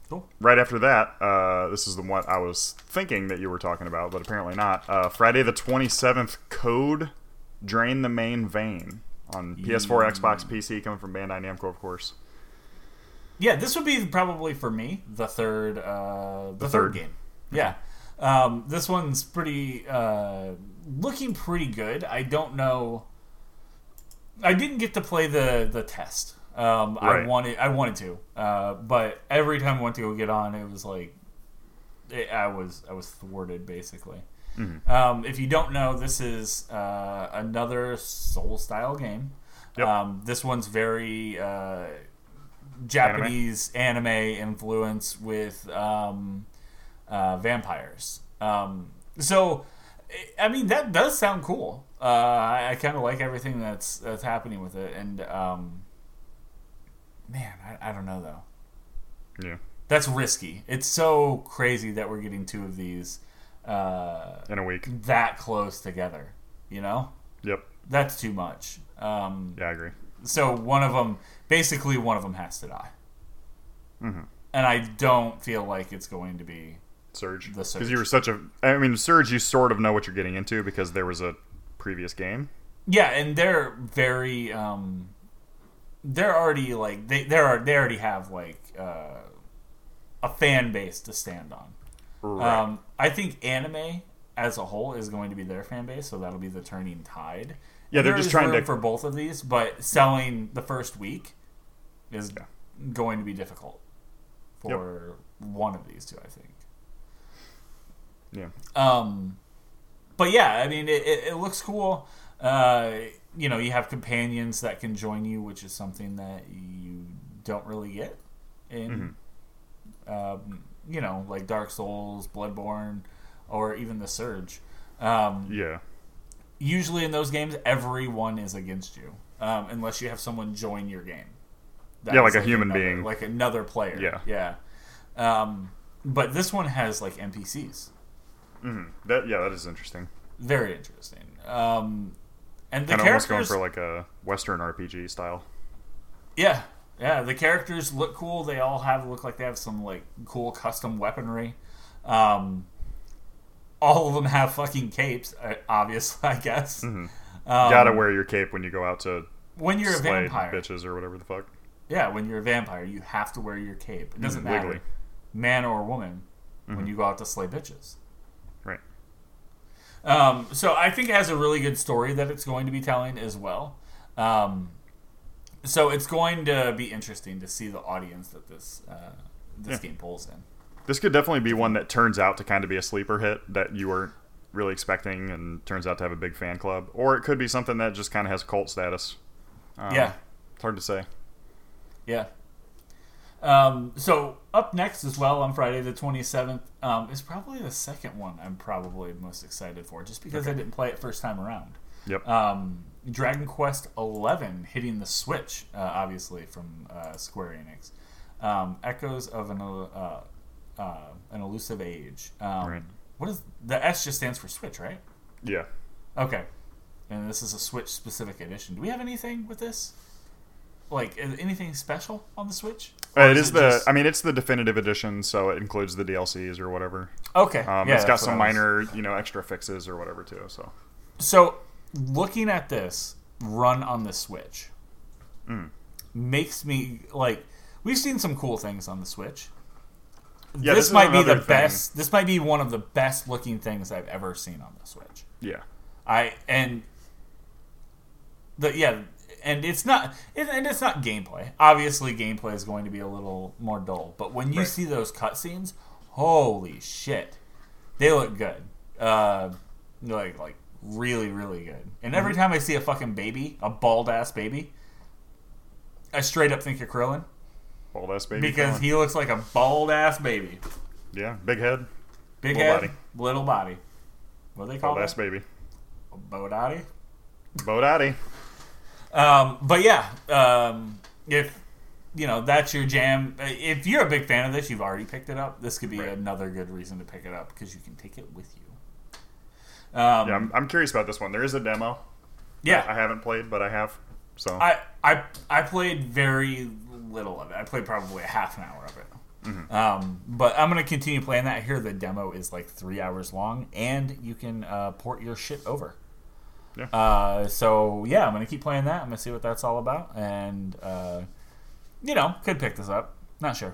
Cool. Right after that, this is the one I was thinking that you were talking about, but apparently not. Friday the 27th, Code Drain the Main Vein on PS4, Xbox, PC, coming from Bandai Namco, of course. Yeah, this would be probably for me the third third game. Yeah, this one's pretty looking pretty good. I don't know. I didn't get to play the test. Right. I wanted to, but every time I went to go get on, it was like, I was thwarted basically. If you don't know, this is another Soul-style game. Yep. This one's very Japanese anime influence with vampires. So, I mean, that does sound cool. I kind of like everything that's happening with it, and man, I don't know though. Yeah, that's risky. It's so crazy that we're getting two of these in a week that close together. You know? Yep. That's too much. Yeah, I agree. So one of them has to die. And I don't feel like it's going to be Surge. The Surge, because you were Surge. You sort of know what you're getting into because there was a previous game. Yeah, and they're very. They're already like they already have like a fan base to stand on. Right. I think anime as a whole is going to be their fan base, so that'll be the turning tide. Yeah, they're just trying to for both of these, but selling the first week is going to be difficult for one of these two, I think. Yeah. But yeah, I mean it looks cool. You know, you have companions that can join you, which is something that you don't really get in, you know, like Dark Souls, Bloodborne, or even The Surge. Yeah. usually in those games, everyone is against you, unless you have someone join your game. That's like a human being, like another player. Yeah. But this one has like NPCs. Mm-hmm. That is interesting. Very interesting. And the kinda characters almost going for like a Western RPG style. Yeah. The characters look cool. They all look like they have some like cool custom weaponry. All of them have fucking capes, obviously, I guess. Mm-hmm. Gotta wear your cape when you go out to when you're slay a vampire, bitches or whatever the fuck. Yeah, when you're a vampire, you have to wear your cape. It doesn't matter, man or woman, when you go out to slay bitches. Right. So I think it has a really good story that it's going to be telling as well. So it's going to be interesting to see the audience that this game pulls in. This could definitely be one that turns out to kind of be a sleeper hit that you weren't really expecting and turns out to have a big fan club. Or it could be something that just kind of has cult status. It's hard to say. Yeah. So up next as well on Friday the 27th is probably the second one I'm probably most excited for, just because I didn't play it first time around. Yep. Dragon Quest XI hitting the Switch, obviously, from Square Enix. Echoes of an Elusive Age. Right. What is the S just stands for Switch, right? Yeah. Okay. And this is a Switch-specific edition. Do we have anything with this? Like, anything special on the Switch? It's the definitive edition, so it includes the DLCs or whatever. Okay. It's got some minor, extra fixes or whatever, too. So, looking at this run on the Switch makes me, we've seen some cool things on the Switch. Yeah, this might be the best. This might be one of the best looking things I've ever seen on the Switch. Yeah. And it's not gameplay. Obviously, gameplay is going to be a little more dull. But when you see those cutscenes, holy shit, they look good. Really, really good. And every time I see a fucking baby, a bald ass baby, I straight up think of Krillin. Bald ass baby. Because he looks like a bald ass baby. Yeah, big head, little body. What do they call bald ass baby? Bodati. But yeah, if that's your jam, if you're a big fan of this, you've already picked it up. This could be another good reason to pick it up because you can take it with you. I'm curious about this one. There is a demo. Yeah, I haven't played, but I have. So I played very little of it. I played probably a half an hour of it. Mm-hmm. But I'm gonna continue playing that. I hear the demo is like 3 hours long, and you can port your shit over. Yeah. I'm going to keep playing that. I'm going to see what that's all about. And, could pick this up. Not sure.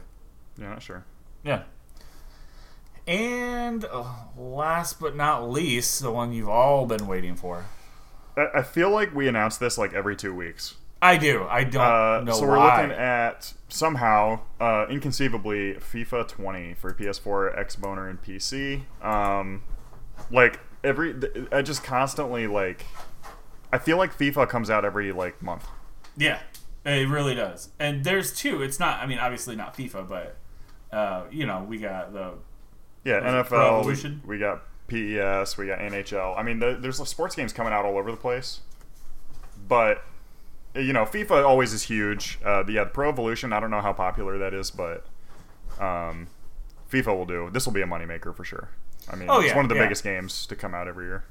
Yeah, not sure. Yeah. And last but not least, the one you've all been waiting for. I feel like we announce this like every 2 weeks. I do. I don't know why. So we're looking at, somehow, inconceivably, FIFA 20 for PS4, Xboner, and PC. I just constantly I feel like FIFA comes out every month. Yeah, it really does. And there's two. It's not. I mean, obviously not FIFA, but we got the NFL. Evolution. We got PES. We got NHL. I mean, there's sports games coming out all over the place. But FIFA always is huge. Pro Evolution. I don't know how popular that is, but FIFA will do. This will be a moneymaker for sure. I mean, it's one of the biggest games to come out every year.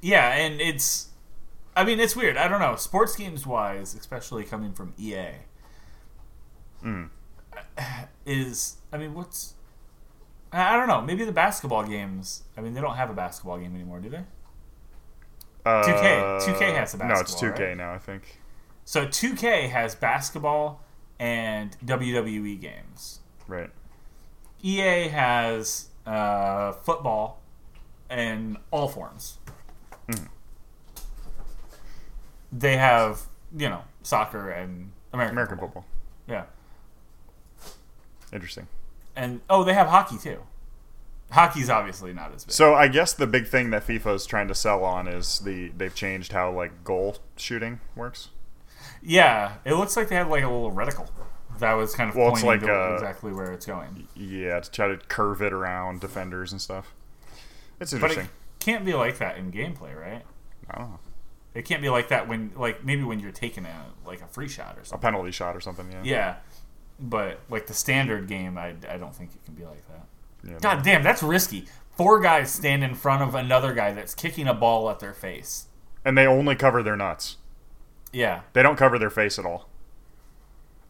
Yeah, and it's weird. I don't know. Sports games-wise, especially coming from EA, I don't know. Maybe the basketball games... I mean, they don't have a basketball game anymore, do they? 2K. 2K has a basketball. No, it's 2K now, I think. So 2K has basketball and WWE games. Right. EA has... football in all forms. They have, soccer and American football. Yeah. Interesting. And, they have hockey, too. Hockey's obviously not as big. So I guess the big thing that FIFA's trying to sell on is they've changed how, goal shooting works. Yeah. It looks like they have, a little reticle. That was kind of pointing to exactly where it's going. Yeah, to try to curve it around defenders and stuff. It's interesting. But it can't be like that in gameplay, right? I don't know. It can't be like that when, like, maybe when you're taking a, like, a free shot or something. A penalty shot or something, yeah. Yeah. But, like, the standard game, I don't think it can be like that. Yeah, God damn, that's risky. Four guys stand in front of another guy that's kicking a ball at their face. And they only cover their nuts. Yeah. They don't cover their face at all.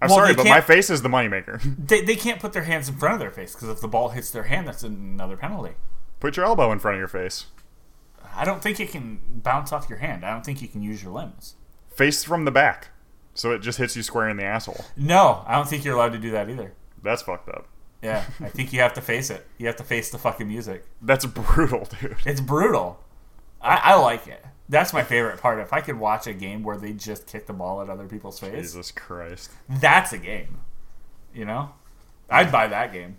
I'm sorry, but my face is the moneymaker. They can't put their hands in front of their face, because if the ball hits their hand, that's another penalty. Put your elbow in front of your face. I don't think it can bounce off your hand. I don't think you can use your limbs. Face from the back. So it just hits you square in the asshole. No, I don't think you're allowed to do that either. That's fucked up. Yeah, I think you have to face it. You have to face the fucking music. That's brutal, dude. It's brutal. I like it. That's my favorite part. If I could watch a game where they just kick the ball at other people's face. Jesus Christ. That's a game. You know? I'd buy that game.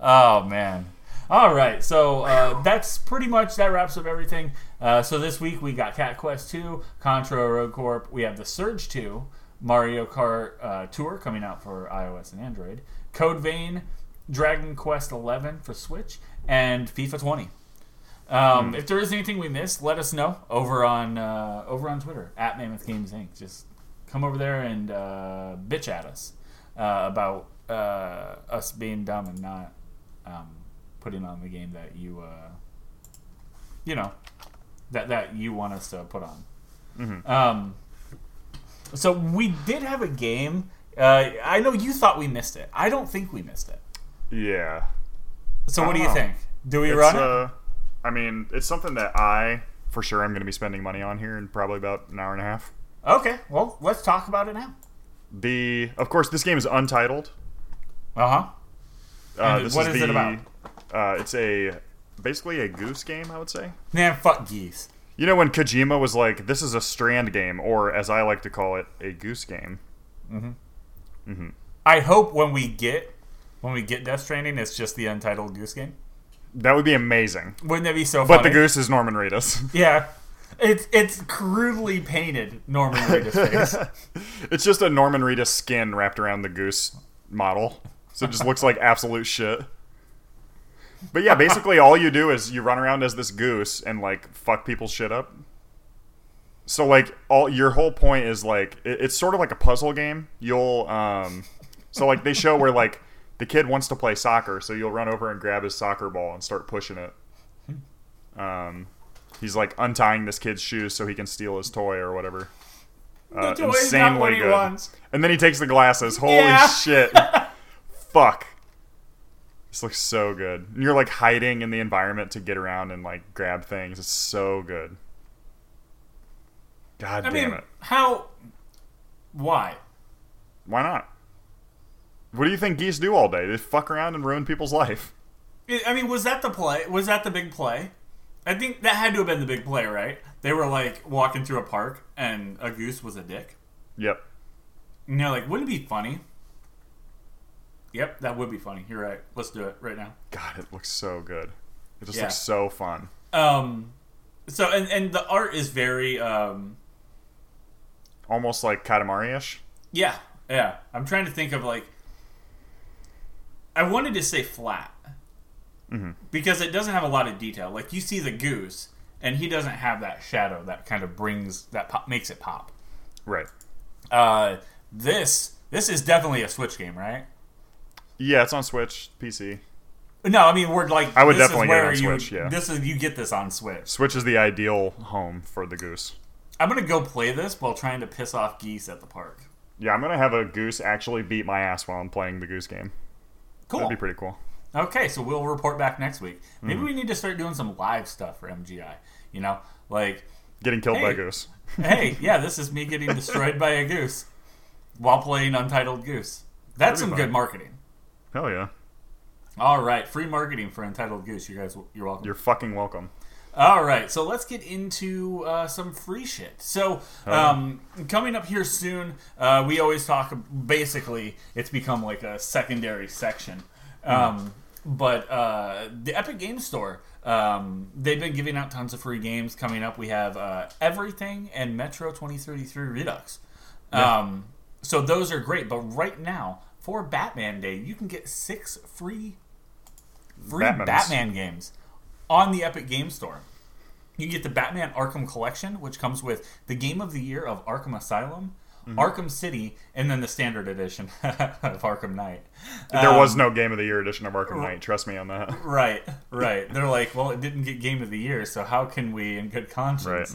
Oh, man. All right. So that's pretty much, that wraps up everything. So this week we got Cat Quest 2, Contra Rogue Corp. We have The Surge 2, Mario Kart Tour coming out for iOS and Android, Code Vein, Dragon Quest 11 for Switch, and FIFA 20. If there is anything we missed, let us know over on Twitter at Mammoth Games Inc. Just come over there and bitch at us about us being dumb and not putting on the game that you that you want us to put on. Mm-hmm. So we did have a game. I know you thought we missed it. I don't think we missed it. Yeah. So what do you think? Do we run it? I mean, it's something that I, for sure, I'm going to be spending money on here in probably about an hour and a half. Okay, well, let's talk about it now. Of course, this game is untitled. Uh-huh. What is it about? It's basically a goose game, I would say. Man, fuck geese. You know when Kojima was like, this is a strand game, or as I like to call it, a goose game. Mm-hmm. Mm-hmm. I hope when we get Death Stranding, it's just the untitled goose game. That would be amazing. Wouldn't that be so funny? But the goose is Norman Reedus. Yeah. It's crudely painted Norman Reedus face. It's just a Norman Reedus skin wrapped around the goose model. So it just looks like absolute shit. But yeah, basically all you do is you run around as this goose and like fuck people's shit up. So like your whole point is like it's sort of like a puzzle game. You'll so like they show where like the kid wants to play soccer, so you'll run over and grab his soccer ball and start pushing it. He's like untying this kid's shoes so he can steal his toy or whatever. The toy is not what he wants. And then he takes the glasses. Holy shit. Fuck. This looks so good. And you're like hiding in the environment to get around and like grab things. It's so good. God damn it. How? Why? Why not? What do you think geese do all day? They fuck around and ruin people's life. I mean, was that the play? Was that the big play? I think that had to have been the big play, right? They were, like, walking through a park, and a goose was a dick. Yep. And they're like, wouldn't it be funny? Yep, that would be funny. You're right. Let's do it right now. God, it looks so good. It just looks so fun. So, and the art is very, almost like Katamari-ish? Yeah, yeah. I'm trying to think of, like, I wanted to say flat, mm-hmm. because it doesn't have a lot of detail. Like, you see the goose, and he doesn't have that shadow that kind of brings, that pop, makes it pop. Right. This is definitely a Switch game, right? Yeah, it's on Switch, PC. No, I mean, we're like, I would definitely get it on Switch, yeah. You get this on Switch. Switch is the ideal home for the goose. I'm going to go play this while trying to piss off geese at the park. Yeah, I'm going to have a goose actually beat my ass while I'm playing the goose game. Cool. That'd be pretty cool. Okay, so we'll report back next week. Maybe we need to start doing some live stuff for MGI. You know, like getting killed by a goose. Hey, yeah, this is me getting destroyed by a goose while playing Untitled Goose. That's some good marketing. Hell yeah! All right, free marketing for Untitled Goose. You guys, you're welcome. You're fucking welcome. All right, so let's get into some free shit. So coming up here soon, we always talk, basically, it's become like a secondary section. But the Epic Games Store, they've been giving out tons of free games. Coming up, we have Everything and Metro 2033 Redux. Yeah. So those are great, but right now, for Batman Day, you can get 6 free Batman games on the Epic Game Store. You get the Batman Arkham Collection, which comes with the Game of the Year of Arkham Asylum, mm-hmm. Arkham City, and then the Standard Edition of Arkham Knight. There was no Game of the Year edition of Arkham Knight. Trust me on that. Right, right. They're like, well, it didn't get Game of the Year, so how can we, in good conscience? Right.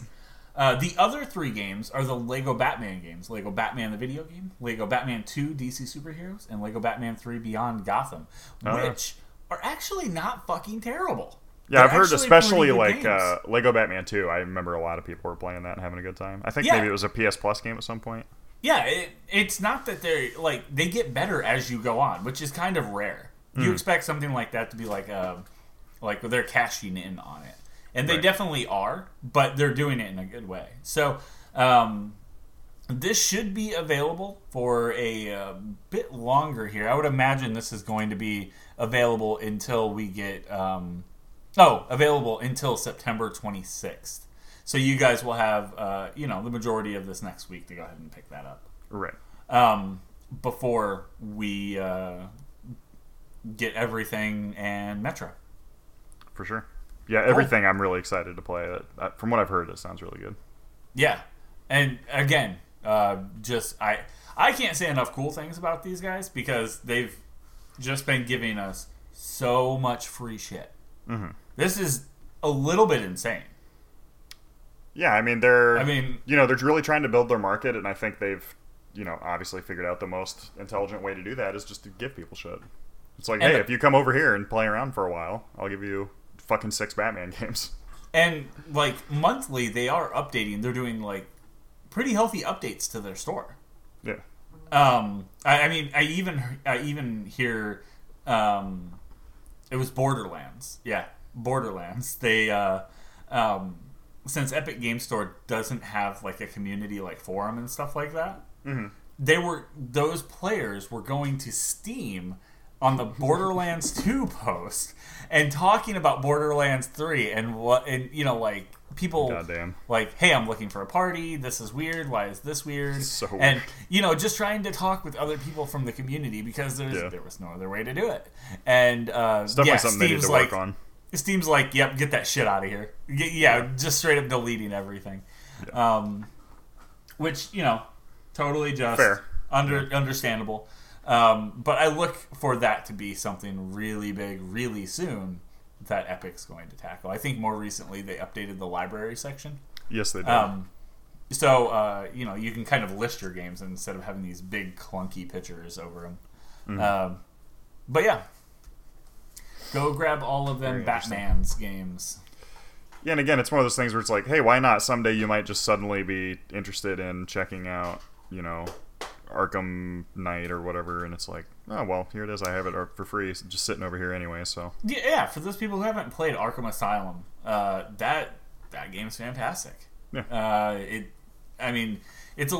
The other three games are the Lego Batman games. Lego Batman the video game, Lego Batman 2 DC Superheroes, and Lego Batman 3 Beyond Gotham, which are actually not fucking terrible. Yeah, I've heard especially like Lego Batman 2. I remember a lot of people were playing that and having a good time. I think maybe it was a PS Plus game at some point. Yeah, it's not that they're like, they get better as you go on, which is kind of rare. You expect something like that to be like they're cashing in on it. And they definitely are, but they're doing it in a good way. So this should be available for a bit longer here. I would imagine this is going to be available until we get... available until September 26th. So you guys will have, the majority of this next week to go ahead and pick that up. Right. Before we get Everything and Metro. For sure. Yeah, Everything I'm really excited to play. From what I've heard, it sounds really good. Yeah. And again, I can't say enough cool things about these guys because they've just been giving us so much free shit. Mm-hmm. This is a little bit insane. Yeah, I mean, they're really trying to build their market, and I think they've, obviously figured out the most intelligent way to do that is just to give people shit. It's like, hey, if you come over here and play around for a while, I'll give you fucking 6 Batman games. And, monthly they are updating. They're doing, pretty healthy updates to their store. Yeah. I even hear... It was Borderlands. Yeah, Borderlands. They, since Epic Game Store doesn't have, a community, forum and stuff like that, mm-hmm. Those players were going to Steam on the Borderlands 2 post and talking about Borderlands 3 and what, and, people, goddamn. Hey, I'm looking for a party. This is weird. Why is this weird? So weird. And, just trying to talk with other people from the community because there was no other way to do it. And, it's definitely something Steam's they need to work on. Steam's like, yep, get that shit out of here. Just straight up deleting everything. Yeah. Which, totally just fair. Understandable. But I look for that to be something really big, really soon that Epic's going to tackle. I think more recently they updated the library section. Yes, they did. So, you can kind of list your games instead of having these big clunky pictures over them. Mm-hmm. But yeah, go grab all of them Batman's games. Yeah, and again, it's one of those things where it's like, hey, why not? Someday you might just suddenly be interested in checking out, Arkham Knight or whatever, and it's like, oh well, here it is, I have it for free, it's just sitting over here anyway. So yeah, for those people who haven't played Arkham Asylum, that game's fantastic. Yeah. It's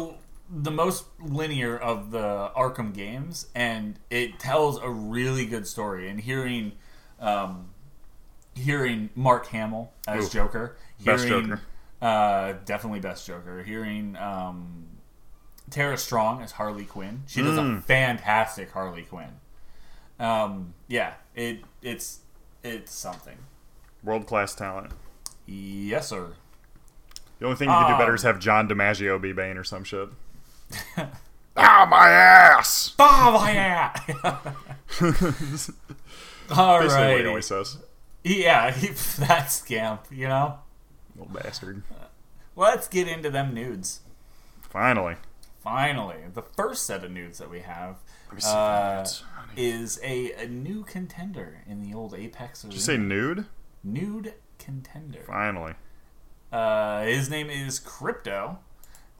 the most linear of the Arkham games, and it tells a really good story. And hearing Mark Hamill as Joker, best Joker, definitely best Joker. Hearing Tara Strong as Harley Quinn. She does a fantastic Harley Quinn. It's something. World class talent. Yes, sir. The only thing you can do better is have John DiMaggio be Bane or some shit. Ah, my ass! All right. Basically what he always says. Yeah, that scamp, Little bastard. Let's get into them nudes. Finally, the first set of nudes that we have is a new contender in the old Apex arena. Did you say nude? Nude contender. Finally. His name is Crypto,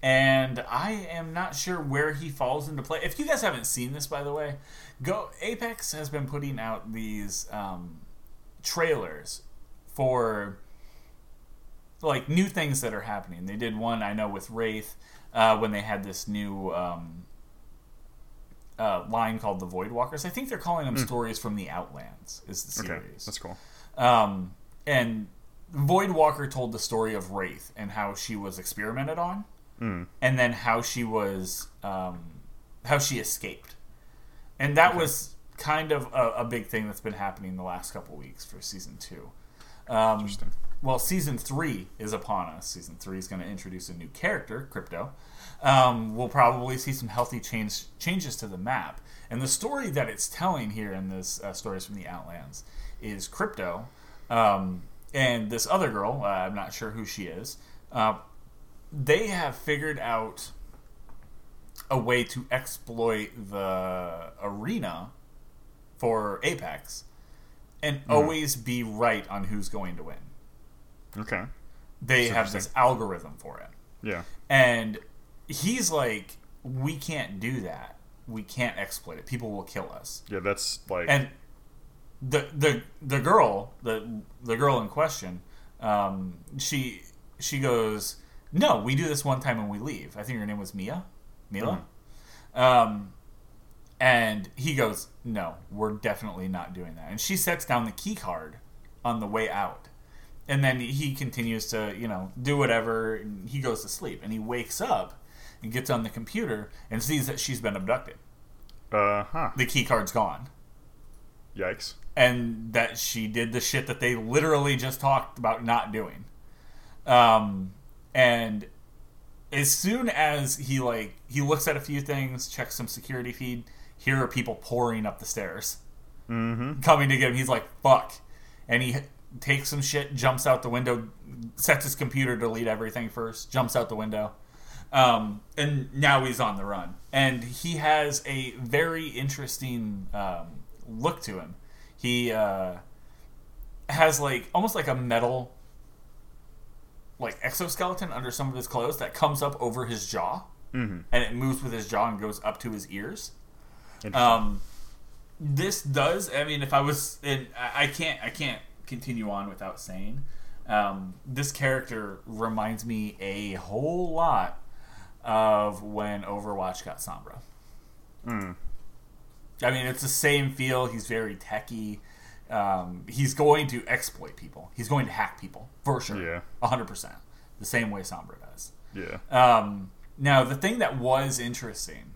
and I am not sure where he falls into play. If you guys haven't seen this, by the way, Apex has been putting out these trailers for new things that are happening. They did one, I know, with Wraith. When they had this new line called the Voidwalkers. I think they're calling them Stories from the Outlands is the series. Okay, that's cool. And Voidwalker told the story of Wraith and how she was experimented on and then how she was how she escaped. And that was kind of a big thing that's been happening the last couple weeks for Season 2. Interesting. Well, Season 3 is upon us. Season 3 is going to introduce a new character, Crypto. We'll probably see some healthy changes to the map. And the story that it's telling here in this Stories from the Outlands is Crypto and this other girl, I'm not sure who she is, they have figured out a way to exploit the arena for Apex and always be right on who's going to win. Okay. They have this algorithm for it. Yeah. And he's like, we can't do that. We can't exploit it. People will kill us. Yeah, that's like... And the girl in question, she goes, no, we do this one time and we leave. I think her name was Mila. Mm. And he goes, no, we're definitely not doing that. And she sets down the key card on the way out. And then he continues to, do whatever. And he goes to sleep. And he wakes up and gets on the computer and sees that she's been abducted. Uh-huh. The key card's gone. Yikes. And that she did the shit that they literally just talked about not doing. And as soon as he looks at a few things, checks some security feed, here are people pouring up the stairs. Mm-hmm. Coming to get him. He's like, fuck. And he... takes some shit, jumps out the window, sets his computer to delete everything first, jumps out the window, and now he's on the run. And he has a very interesting look to him. He has almost like a metal exoskeleton under some of his clothes that comes up over his jaw, and it moves with his jaw and goes up to his ears. This does, I can't continue on without saying this character reminds me a whole lot of when Overwatch got Sombra. I mean, it's the same feel. He's very techie. He's going to exploit people. He's going to hack people for sure. Yeah, 100%. The same way Sombra does. Yeah. Now the thing that was interesting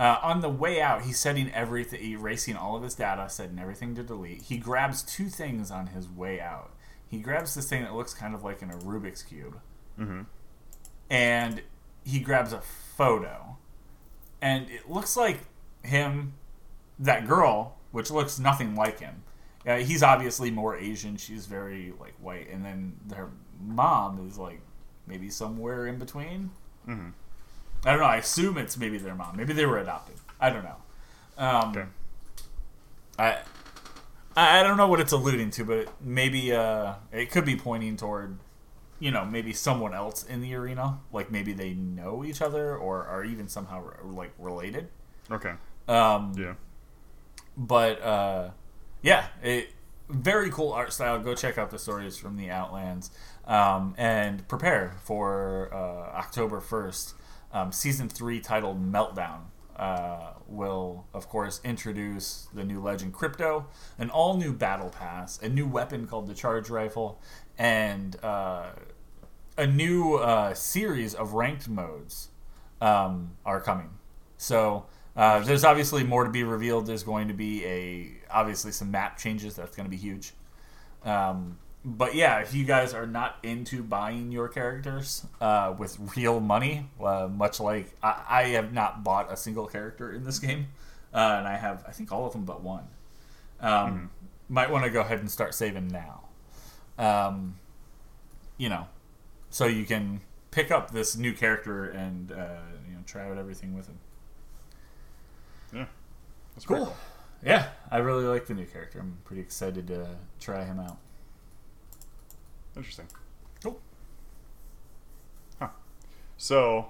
on the way out, he's setting everything, erasing all of his data, setting everything to delete. He grabs two things on his way out. He grabs this thing that looks kind of like in a Rubik's Cube. Mm-hmm. And he grabs a photo. And it looks like him, that girl, which looks nothing like him. He's obviously more Asian. She's very, white. And then her mom is, maybe somewhere in between. Mm-hmm. I don't know. I assume it's maybe their mom. Maybe they were adopted. I don't know. Okay. I don't know what it's alluding to, but maybe it could be pointing toward, maybe someone else in the arena. Maybe they know each other or are even somehow related. Okay. Yeah. But very cool art style. Go check out the Stories from the Outlands, and prepare for October 1st. Season 3, titled Meltdown, will, of course, introduce the new legend Crypto, an all-new battle pass, a new weapon called the Charge Rifle, and a new series of ranked modes are coming. So there's obviously more to be revealed. There's going to be obviously some map changes. That's going to be huge. But yeah, if you guys are not into buying your characters with real money, much like I have not bought a single character in this game, and I have, I think, all of them but one, might want to go ahead and start saving now. So you can pick up this new character and try out everything with him. Yeah, that's cool. Cool. Yeah, I really like the new character. I'm pretty excited to try him out. Interesting. Cool. Huh. So,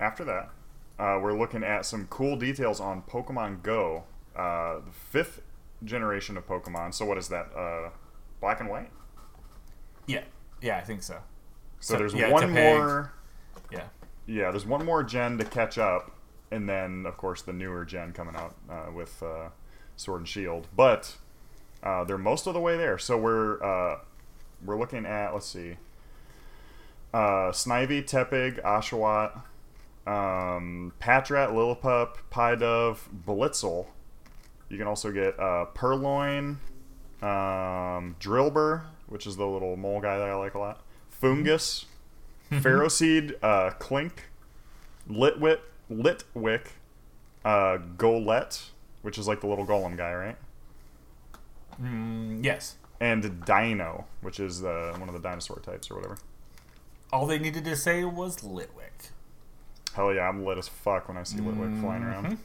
after that, we're looking at some cool details on Pokemon Go, the 5th generation of Pokemon. So what is that, black and white? Yeah. Yeah, I think so. So there's one more... Yeah. Yeah, there's one more gen to catch up, and then, of course, the newer gen coming out with Sword and Shield. But they're most of the way there. So We're looking at, let's see, Snivy, Tepig, Oshawott, Patrat, Lillipup, Piedove, Blitzel. You can also get Purloin, Drillbur, which is the little mole guy that I like a lot. Fungus, Pharaohseed, Clink, Litwick, Golette, which is like the little golem guy, right? Yes. And Dino, which is one of the dinosaur types or whatever. All they needed to say was Litwick. Hell yeah, I'm lit as fuck when I see Litwick flying around.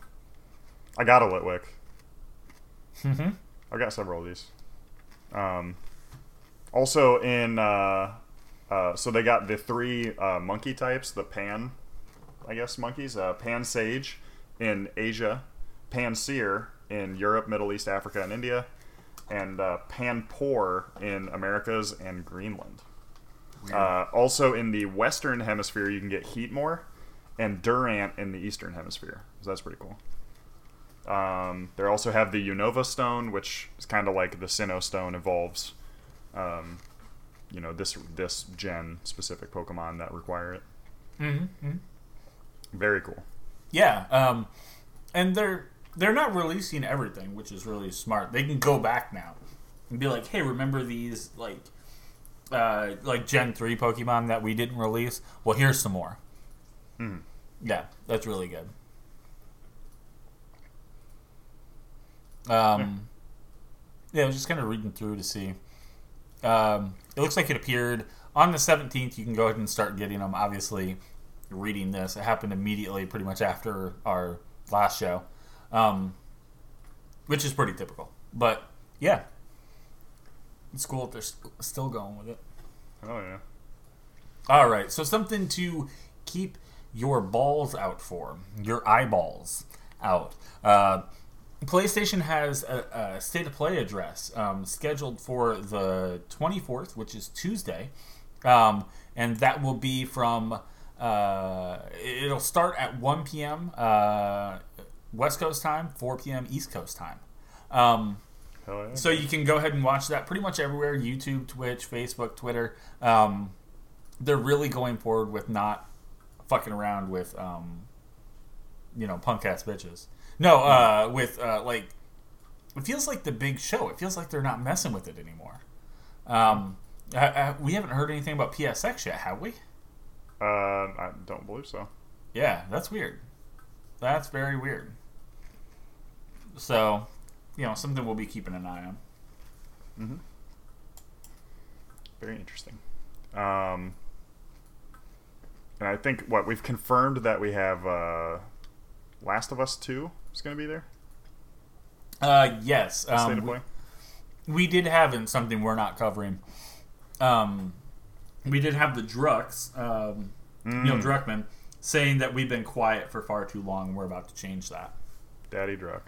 I got a Litwick. I got several of these. Also in... so they got the three monkey types, the Pan, I guess, monkeys. Pan Sage in Asia, Pan Seer in Europe, Middle East, Africa, and India, and Pan Por in Americas and Greenland. Also in the Western Hemisphere, you can get Heatmore and Durant in the Eastern Hemisphere. So that's pretty cool. They also have the Unova Stone, which is kind of like the Sinnoh Stone evolves. You know, this gen specific Pokemon that require it. Very cool. Yeah, and they're not releasing everything, which is really smart. They can go back now and be like, hey, remember these like Gen 3 Pokemon that we didn't release? Well, here's some more. Yeah, that's really good. Yeah, I was just kind of reading through to see. It looks like it appeared on the 17th. You can go ahead and start getting them. Obviously, reading this, it happened immediately, pretty much after our last show, which is pretty typical. But yeah, it's cool that they're still going with it. Oh yeah. All right, so something to keep your balls out for, your eyeballs out. PlayStation has a state-of-play address scheduled for the 24th, which is Tuesday, and that will be from, it'll start at 1 p.m. West Coast time, 4 p.m. East Coast time. Yeah. So you can go ahead and watch that pretty much everywhere, YouTube, Twitch, Facebook, Twitter. They're really going forward with not fucking around with, you know, punk-ass bitches. No, with, like, it feels like the big show. It feels like they're not messing with it anymore. We haven't heard anything about PSX yet, have we? I don't believe so. Yeah, that's weird. That's very weird. So, you know, something we'll be keeping an eye on. Very interesting. And I think, what, we've confirmed that we have, Last of Us 2 is going to be there? Yes. State of play? We did have, in something we're not covering, we did have the Drucks, Neil Druckmann, saying that we've been quiet for far too long. We're about to change that. Daddy Druck.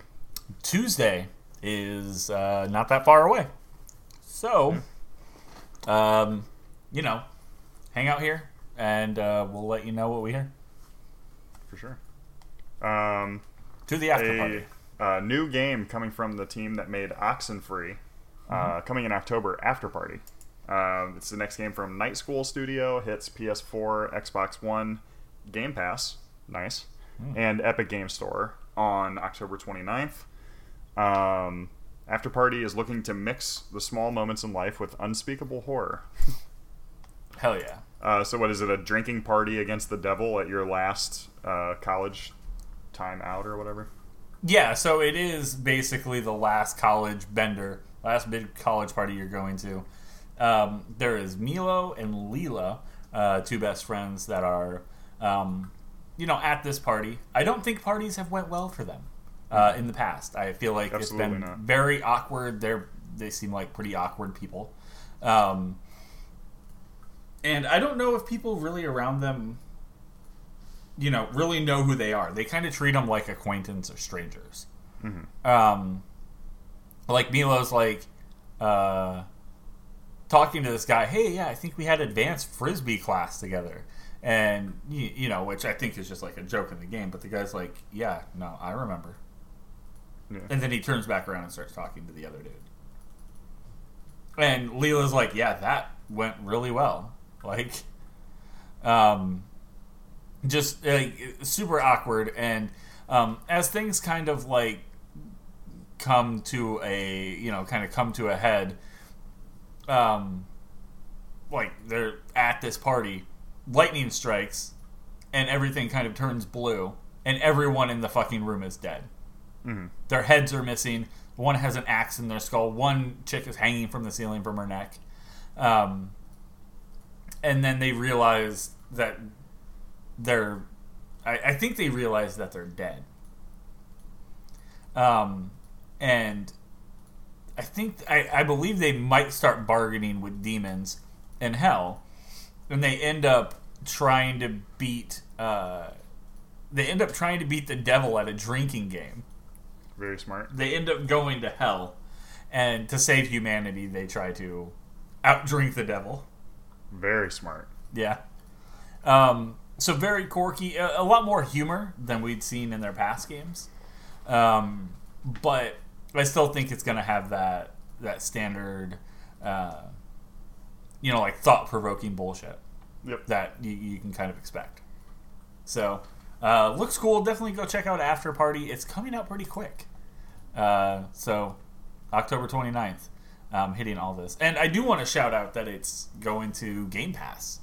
Tuesday is not that far away. So, you know, hang out here, and we'll let you know what we hear. For sure. To the after party. A new game coming from the team that made Oxenfree, coming in October, After Party. It's the next game from Night School Studio, hits PS4, Xbox One, Game Pass, and Epic Game Store on October 29th. After Party is looking to mix the small moments in life with unspeakable horror. Hell yeah. So what is it, a drinking party against the devil at your last college time out or whatever? Yeah, so it is basically the last college bender, last big college party you're going to. There is Milo and Leela, two best friends that are, you know, at this party. I don't think parties have went well for them in the past. I feel like it's been very awkward. They seem like pretty awkward people. And I don't know if people really around them, you know, really know who they are. They kind of treat them like acquaintance or strangers. Like Milo's like talking to this guy, hey, yeah, I think we had advanced Frisbee class together. And, you know, which I think is just like a joke in the game. But the guy's like, yeah, no, I remember. Yeah. And then he turns back around and starts talking to the other dude. And Leela's like, yeah, that went really well. Like, just like super awkward. And as things kind of like come to a head, like they're at this party, lightning strikes, and everything kind of turns blue, and everyone in the fucking room is dead. Mm-hmm. Their heads are missing. One has an axe in their skull. One chick is hanging from the ceiling from her neck. And then they realize that they're... I think they realize that they're dead. And I think... I believe they might start bargaining with demons in hell. And they end up trying to beat... they end up trying to beat the devil at a drinking game. Very smart. They end up going to hell. And to save humanity, they try to outdrink the devil. Very smart. Yeah. So very quirky. A lot more humor than we'd seen in their past games. But I still think it's going to have that standard, like thought-provoking bullshit. Yep. That you can kind of expect. So... looks cool. Definitely go check out After Party. It's coming out pretty quick. So October 29th, hitting all this. And I do want to shout out that it's going to Game Pass.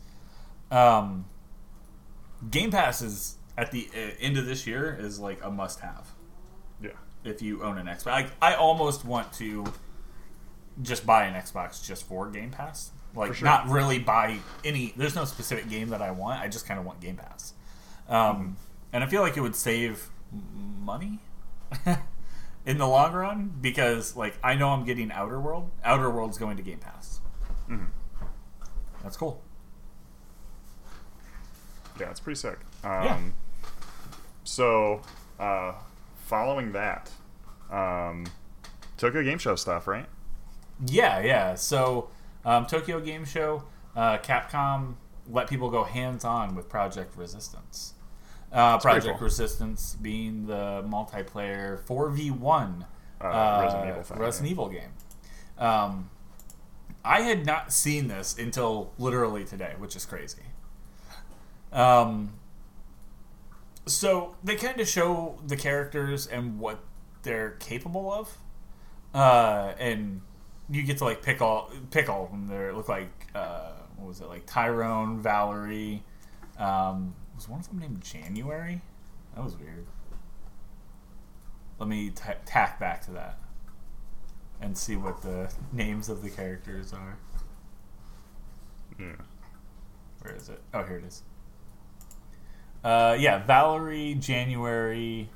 Game Pass is, at the end of this year, is like a must-have. Yeah. If you own an Xbox. I almost want to just buy an Xbox just for Game Pass. Like, for sure. Not really buy any... There's no specific game that I want. I just kind of want Game Pass. Mm-hmm. And I feel like it would save money in the long run because, like, I know I'm getting Outer World. Outer World's going to Game Pass. Mm-hmm. That's cool. Yeah, it's pretty sick. So, following that, Tokyo Game Show stuff, right? Yeah. So, Tokyo Game Show, Capcom let people go hands-on with Project Resistance. Project cool. Resistance being the multiplayer 4v1 Resident Evil game. I had not seen this until literally today, which is crazy. So they kind of show the characters and what they're capable of, and you get to like pick all of them. They look like what was it, like Tyrone, Valerie? Was one of them named January? That was weird. Let me tack back to that and see what the names of the characters are. Yeah. Where is it? Oh, here it is. Valerie, January.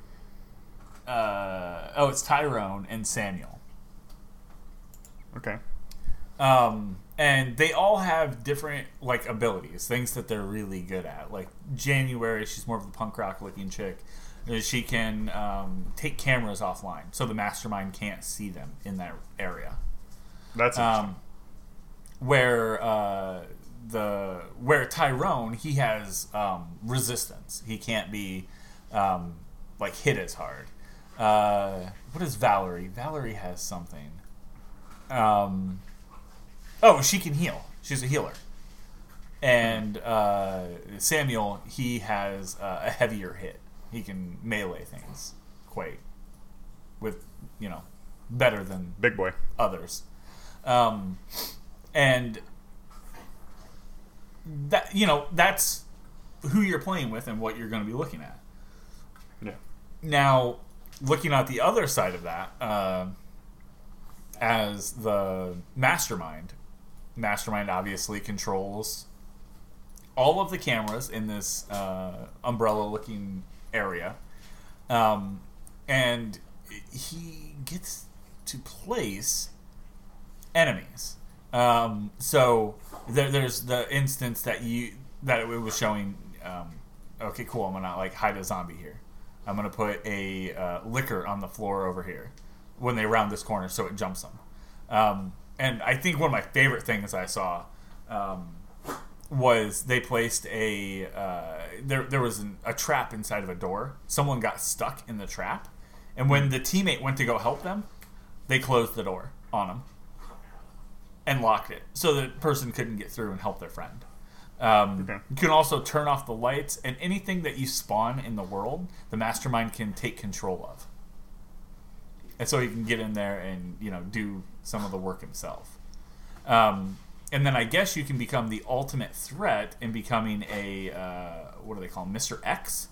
It's Tyrone and Samuel. Okay. And they all have different, like, abilities, things that they're really good at. Like, January, she's more of the punk rock-looking chick. She can take cameras offline, so the mastermind can't see them in that area. That's interesting. Where Tyrone, he has resistance. He can't be, hit as hard. What is Valerie? Valerie has something. She can heal. She's a healer. And Samuel, he has a heavier hit. He can melee things quite with, better than big boy others. And that, that's who you're playing with and what you're going to be looking at. Yeah. Now, looking at the other side of that, as the mastermind. Mastermind obviously controls all of the cameras in this umbrella-looking area. And he gets to place enemies. So there's the instance that it was showing, okay, cool, I'm going to hide a zombie here. I'm going to put a licker on the floor over here when they round this corner so it jumps them. And I think one of my favorite things I saw was they placed a... there was a trap inside of a door. Someone got stuck in the trap. And when the teammate went to go help them, they closed the door on them and locked it. So the person couldn't get through and help their friend. You can also turn off the lights. And anything that you spawn in the world, the mastermind can take control of. And so he can get in there and, do some of the work himself. And then I guess you can become the ultimate threat in becoming a, what do they call him? Mr. X?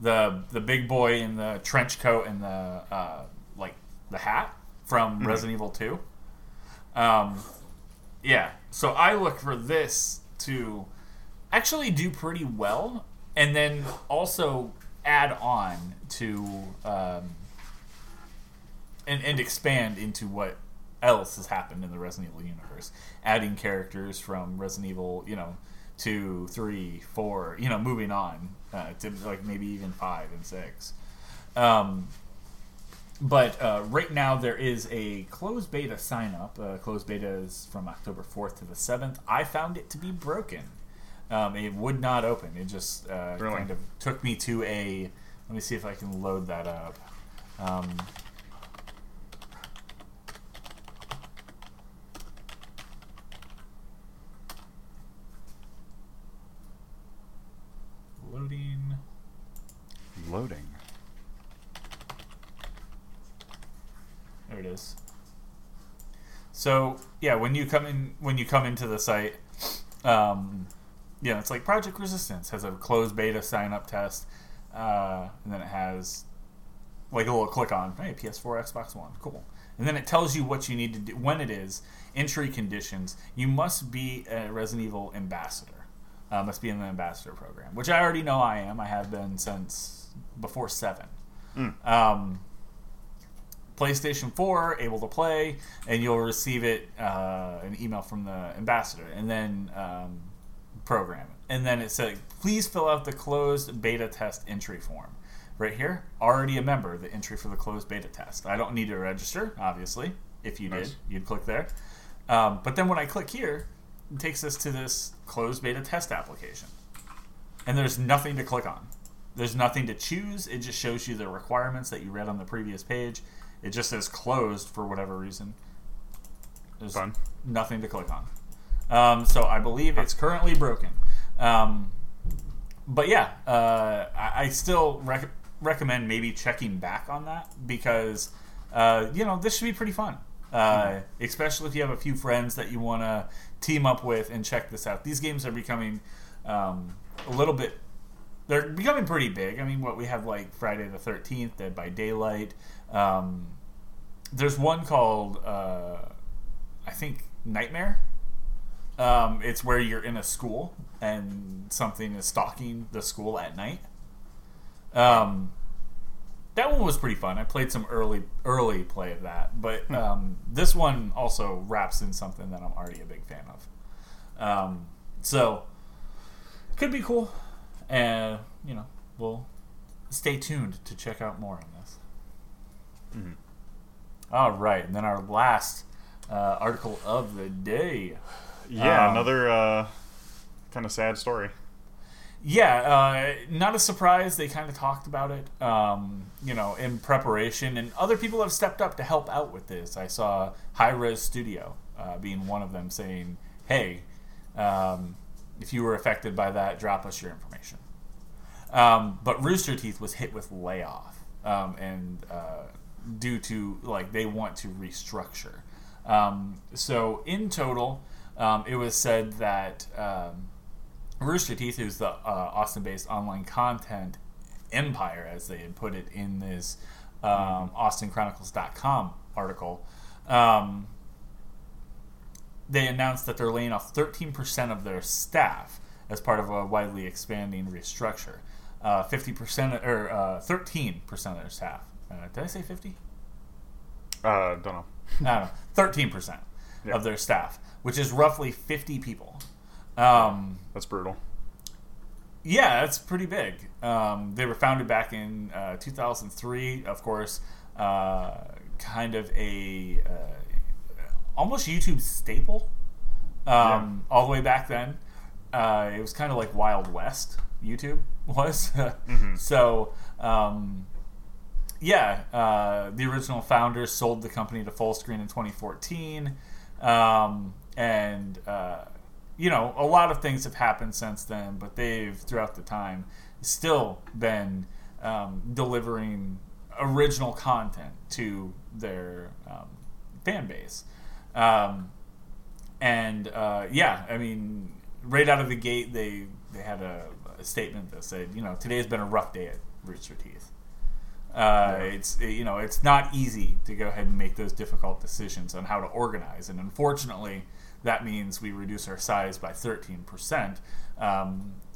The big boy in the trench coat and the, like, the hat from Resident Evil 2. Yeah. So I look for this to actually do pretty well and then also add on to and expand into what else has happened in the Resident Evil universe, adding characters from Resident Evil, 2, 3, 4, moving on to like maybe even 5 and 6. But right now there is a closed beta sign-up. Closed beta is from October 4th to the 7th. I found it to be broken. It would not open. It just kind of took me to a... Let me see if I can load that up. Loading. There it is. So yeah, when you come into the site, it's like Project Resistance has a closed beta sign up test, and then it has like a little click on, hey, PS4, Xbox One, cool, and then it tells you what you need to do when it is entry conditions. You must be a Resident Evil ambassador, must be in the ambassador program, which I already know I am. I have been since before 7. PlayStation 4, able to play, and you'll receive it an email from the ambassador, and then program it. And then it said, please fill out the closed beta test entry form. Right here, already a member, the entry for the closed beta test. I don't need to register, obviously. If you did, you'd click there. But then when I click here, it takes us to this closed beta test application. And there's nothing to click on. There's nothing to choose. It just shows you the requirements that you read on the previous page. It just says closed for whatever reason. There's nothing to click on. So I believe it's currently broken. But yeah, I still recommend maybe checking back on that because, this should be pretty fun. Especially if you have a few friends that you want to team up with and check this out. These games are becoming they're becoming pretty big. I mean, what we have like Friday the 13th, Dead by Daylight. There's one called, I think, Nightmare. It's where you're in a school and something is stalking the school at night. That one was pretty fun. I played some early play of that. But this one also wraps in something that I'm already a big fan of. So, could be cool. And, we'll stay tuned to check out more on this. All right, and then our last article of the day. Yeah, another kind of sad story. Yeah, not a surprise. They kind of talked about it, in preparation. And other people have stepped up to help out with this. I saw High Res Studio being one of them saying, hey, if you were affected by that, drop us your information. But Rooster Teeth was hit with layoff. Due to they want to restructure, so in total, it was said that Rooster Teeth, who's the Austin-based online content empire, as they had put it in this AustinChronicles.com article, they announced that they're laying off 13% of their staff as part of a widely expanding restructure. 50% or 13% of their staff. Did I say 50? Don't know. No, 13% of their staff, which is roughly 50 people. That's brutal. Yeah, that's pretty big. They were founded back in 2003, of course, kind of a almost YouTube staple all the way back then. It was kind of like Wild West, YouTube was. So... the original founders sold the company to Fullscreen in 2014. A lot of things have happened since then, but they've, throughout the time, still been delivering original content to their fan base. And yeah, I mean, right out of the gate, they had a statement that said, you know, today's been a rough day at Rooster Teeth. It's not easy to go ahead and make those difficult decisions on how to organize, and unfortunately, that means we reduce our size by 13%,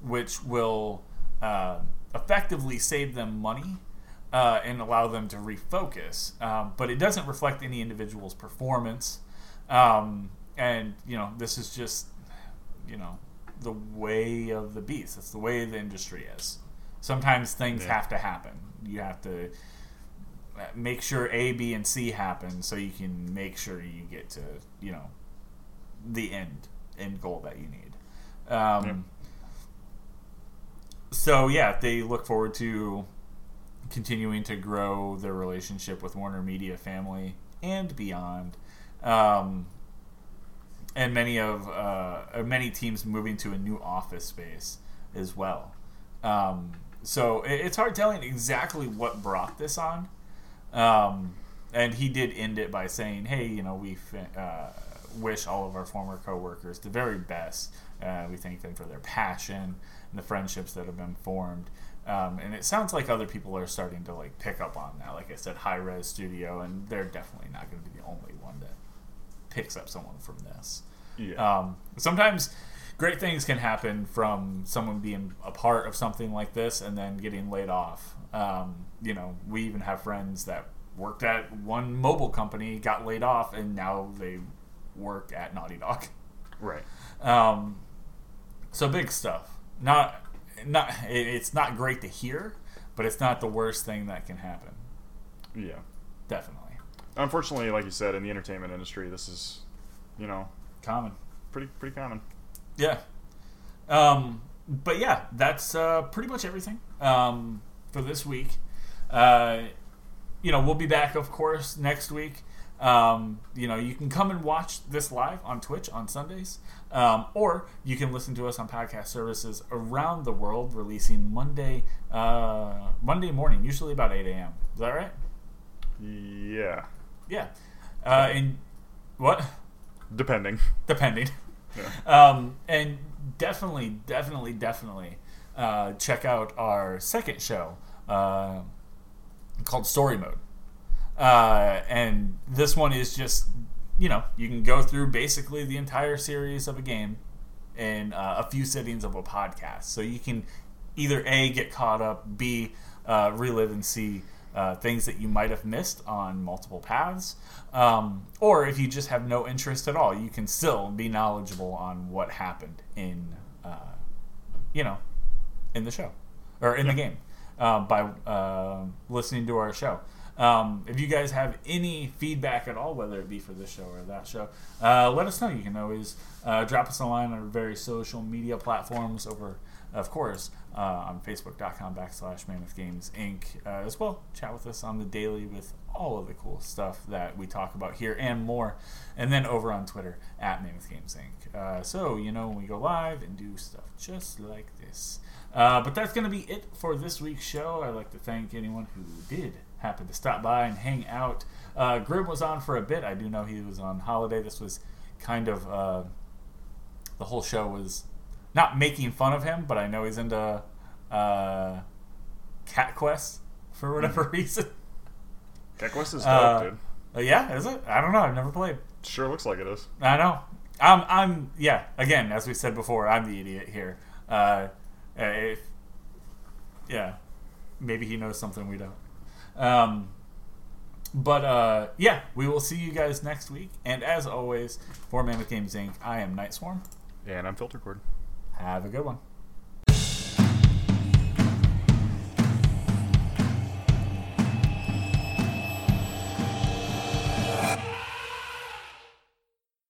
which will effectively save them money and allow them to refocus. But it doesn't reflect any individual's performance, and you know, this is just, you know, the way of the beast. It's the way the industry is. Sometimes things have to happen. You have to make sure A, B, and C happen so you can make sure you get to, you know, the end goal that you need. So, yeah, they look forward to continuing to grow their relationship with Warner Media family and beyond. And many teams moving to a new office space as well. So it's hard telling exactly what brought this on. And he did end it by saying, hey, you know, we wish all of our former coworkers the very best. We thank them for their passion and the friendships that have been formed. And it sounds like other people are starting to, like, pick up on that. Like I said, High Res Studio, and they're definitely not going to be the only one that picks up someone from this. Yeah. Sometimes great things can happen from someone being a part of something like this and then getting laid off. You know, we even have friends that worked at one mobile company, got laid off, and now they work at Naughty Dog. Right. So big stuff. It's not great to hear, but it's not the worst thing that can happen. Yeah. Definitely. Unfortunately, like you said, in the entertainment industry, this is, you know... common. Pretty common. Yeah. But yeah, that's pretty much everything for this week. You know, we'll be back, of course, next week. You know, you can come and watch this live on Twitch on Sundays, or you can listen to us on podcast services around the world, releasing Monday morning, usually about 8 a.m. Is that right? Yeah. Yeah. And what? Depending. Yeah. And definitely check out our second show called Story Mode. And this one is just, you know, you can go through basically the entire series of a game in a few sittings of a podcast. So you can either A, get caught up, B, relive and see things that you might have missed on multiple paths, or if you just have no interest at all, you can still be knowledgeable on what happened in, you know, in the show or in the game by listening to our show. If you guys have any feedback at all, whether it be for this show or that show, let us know. You can always drop us a line on our various social media platforms over, of course, on facebook.com/Mammoth Games Inc. As well, chat with us on the daily with all of the cool stuff that we talk about here and more. And then over on Twitter at Mammoth Games Inc. So, you know, when we go live and do stuff just like this. But that's going to be it for this week's show. I'd like to thank anyone who did happen to stop by and hang out. Grim was on for a bit. I do know he was on holiday. This was kind of the whole show was not making fun of him, but I know he's into Cat Quest for whatever reason. Cat Quest is dope, dude. Yeah, is it? I don't know. I've never played. Sure looks like it is. I know. I'm yeah, again, as we said before, I'm the idiot here. Maybe he knows something we don't. But yeah, we will see you guys next week. And as always, for Mammoth Games Inc., I am Night Swarm. And I'm Filtercord. Have a good one.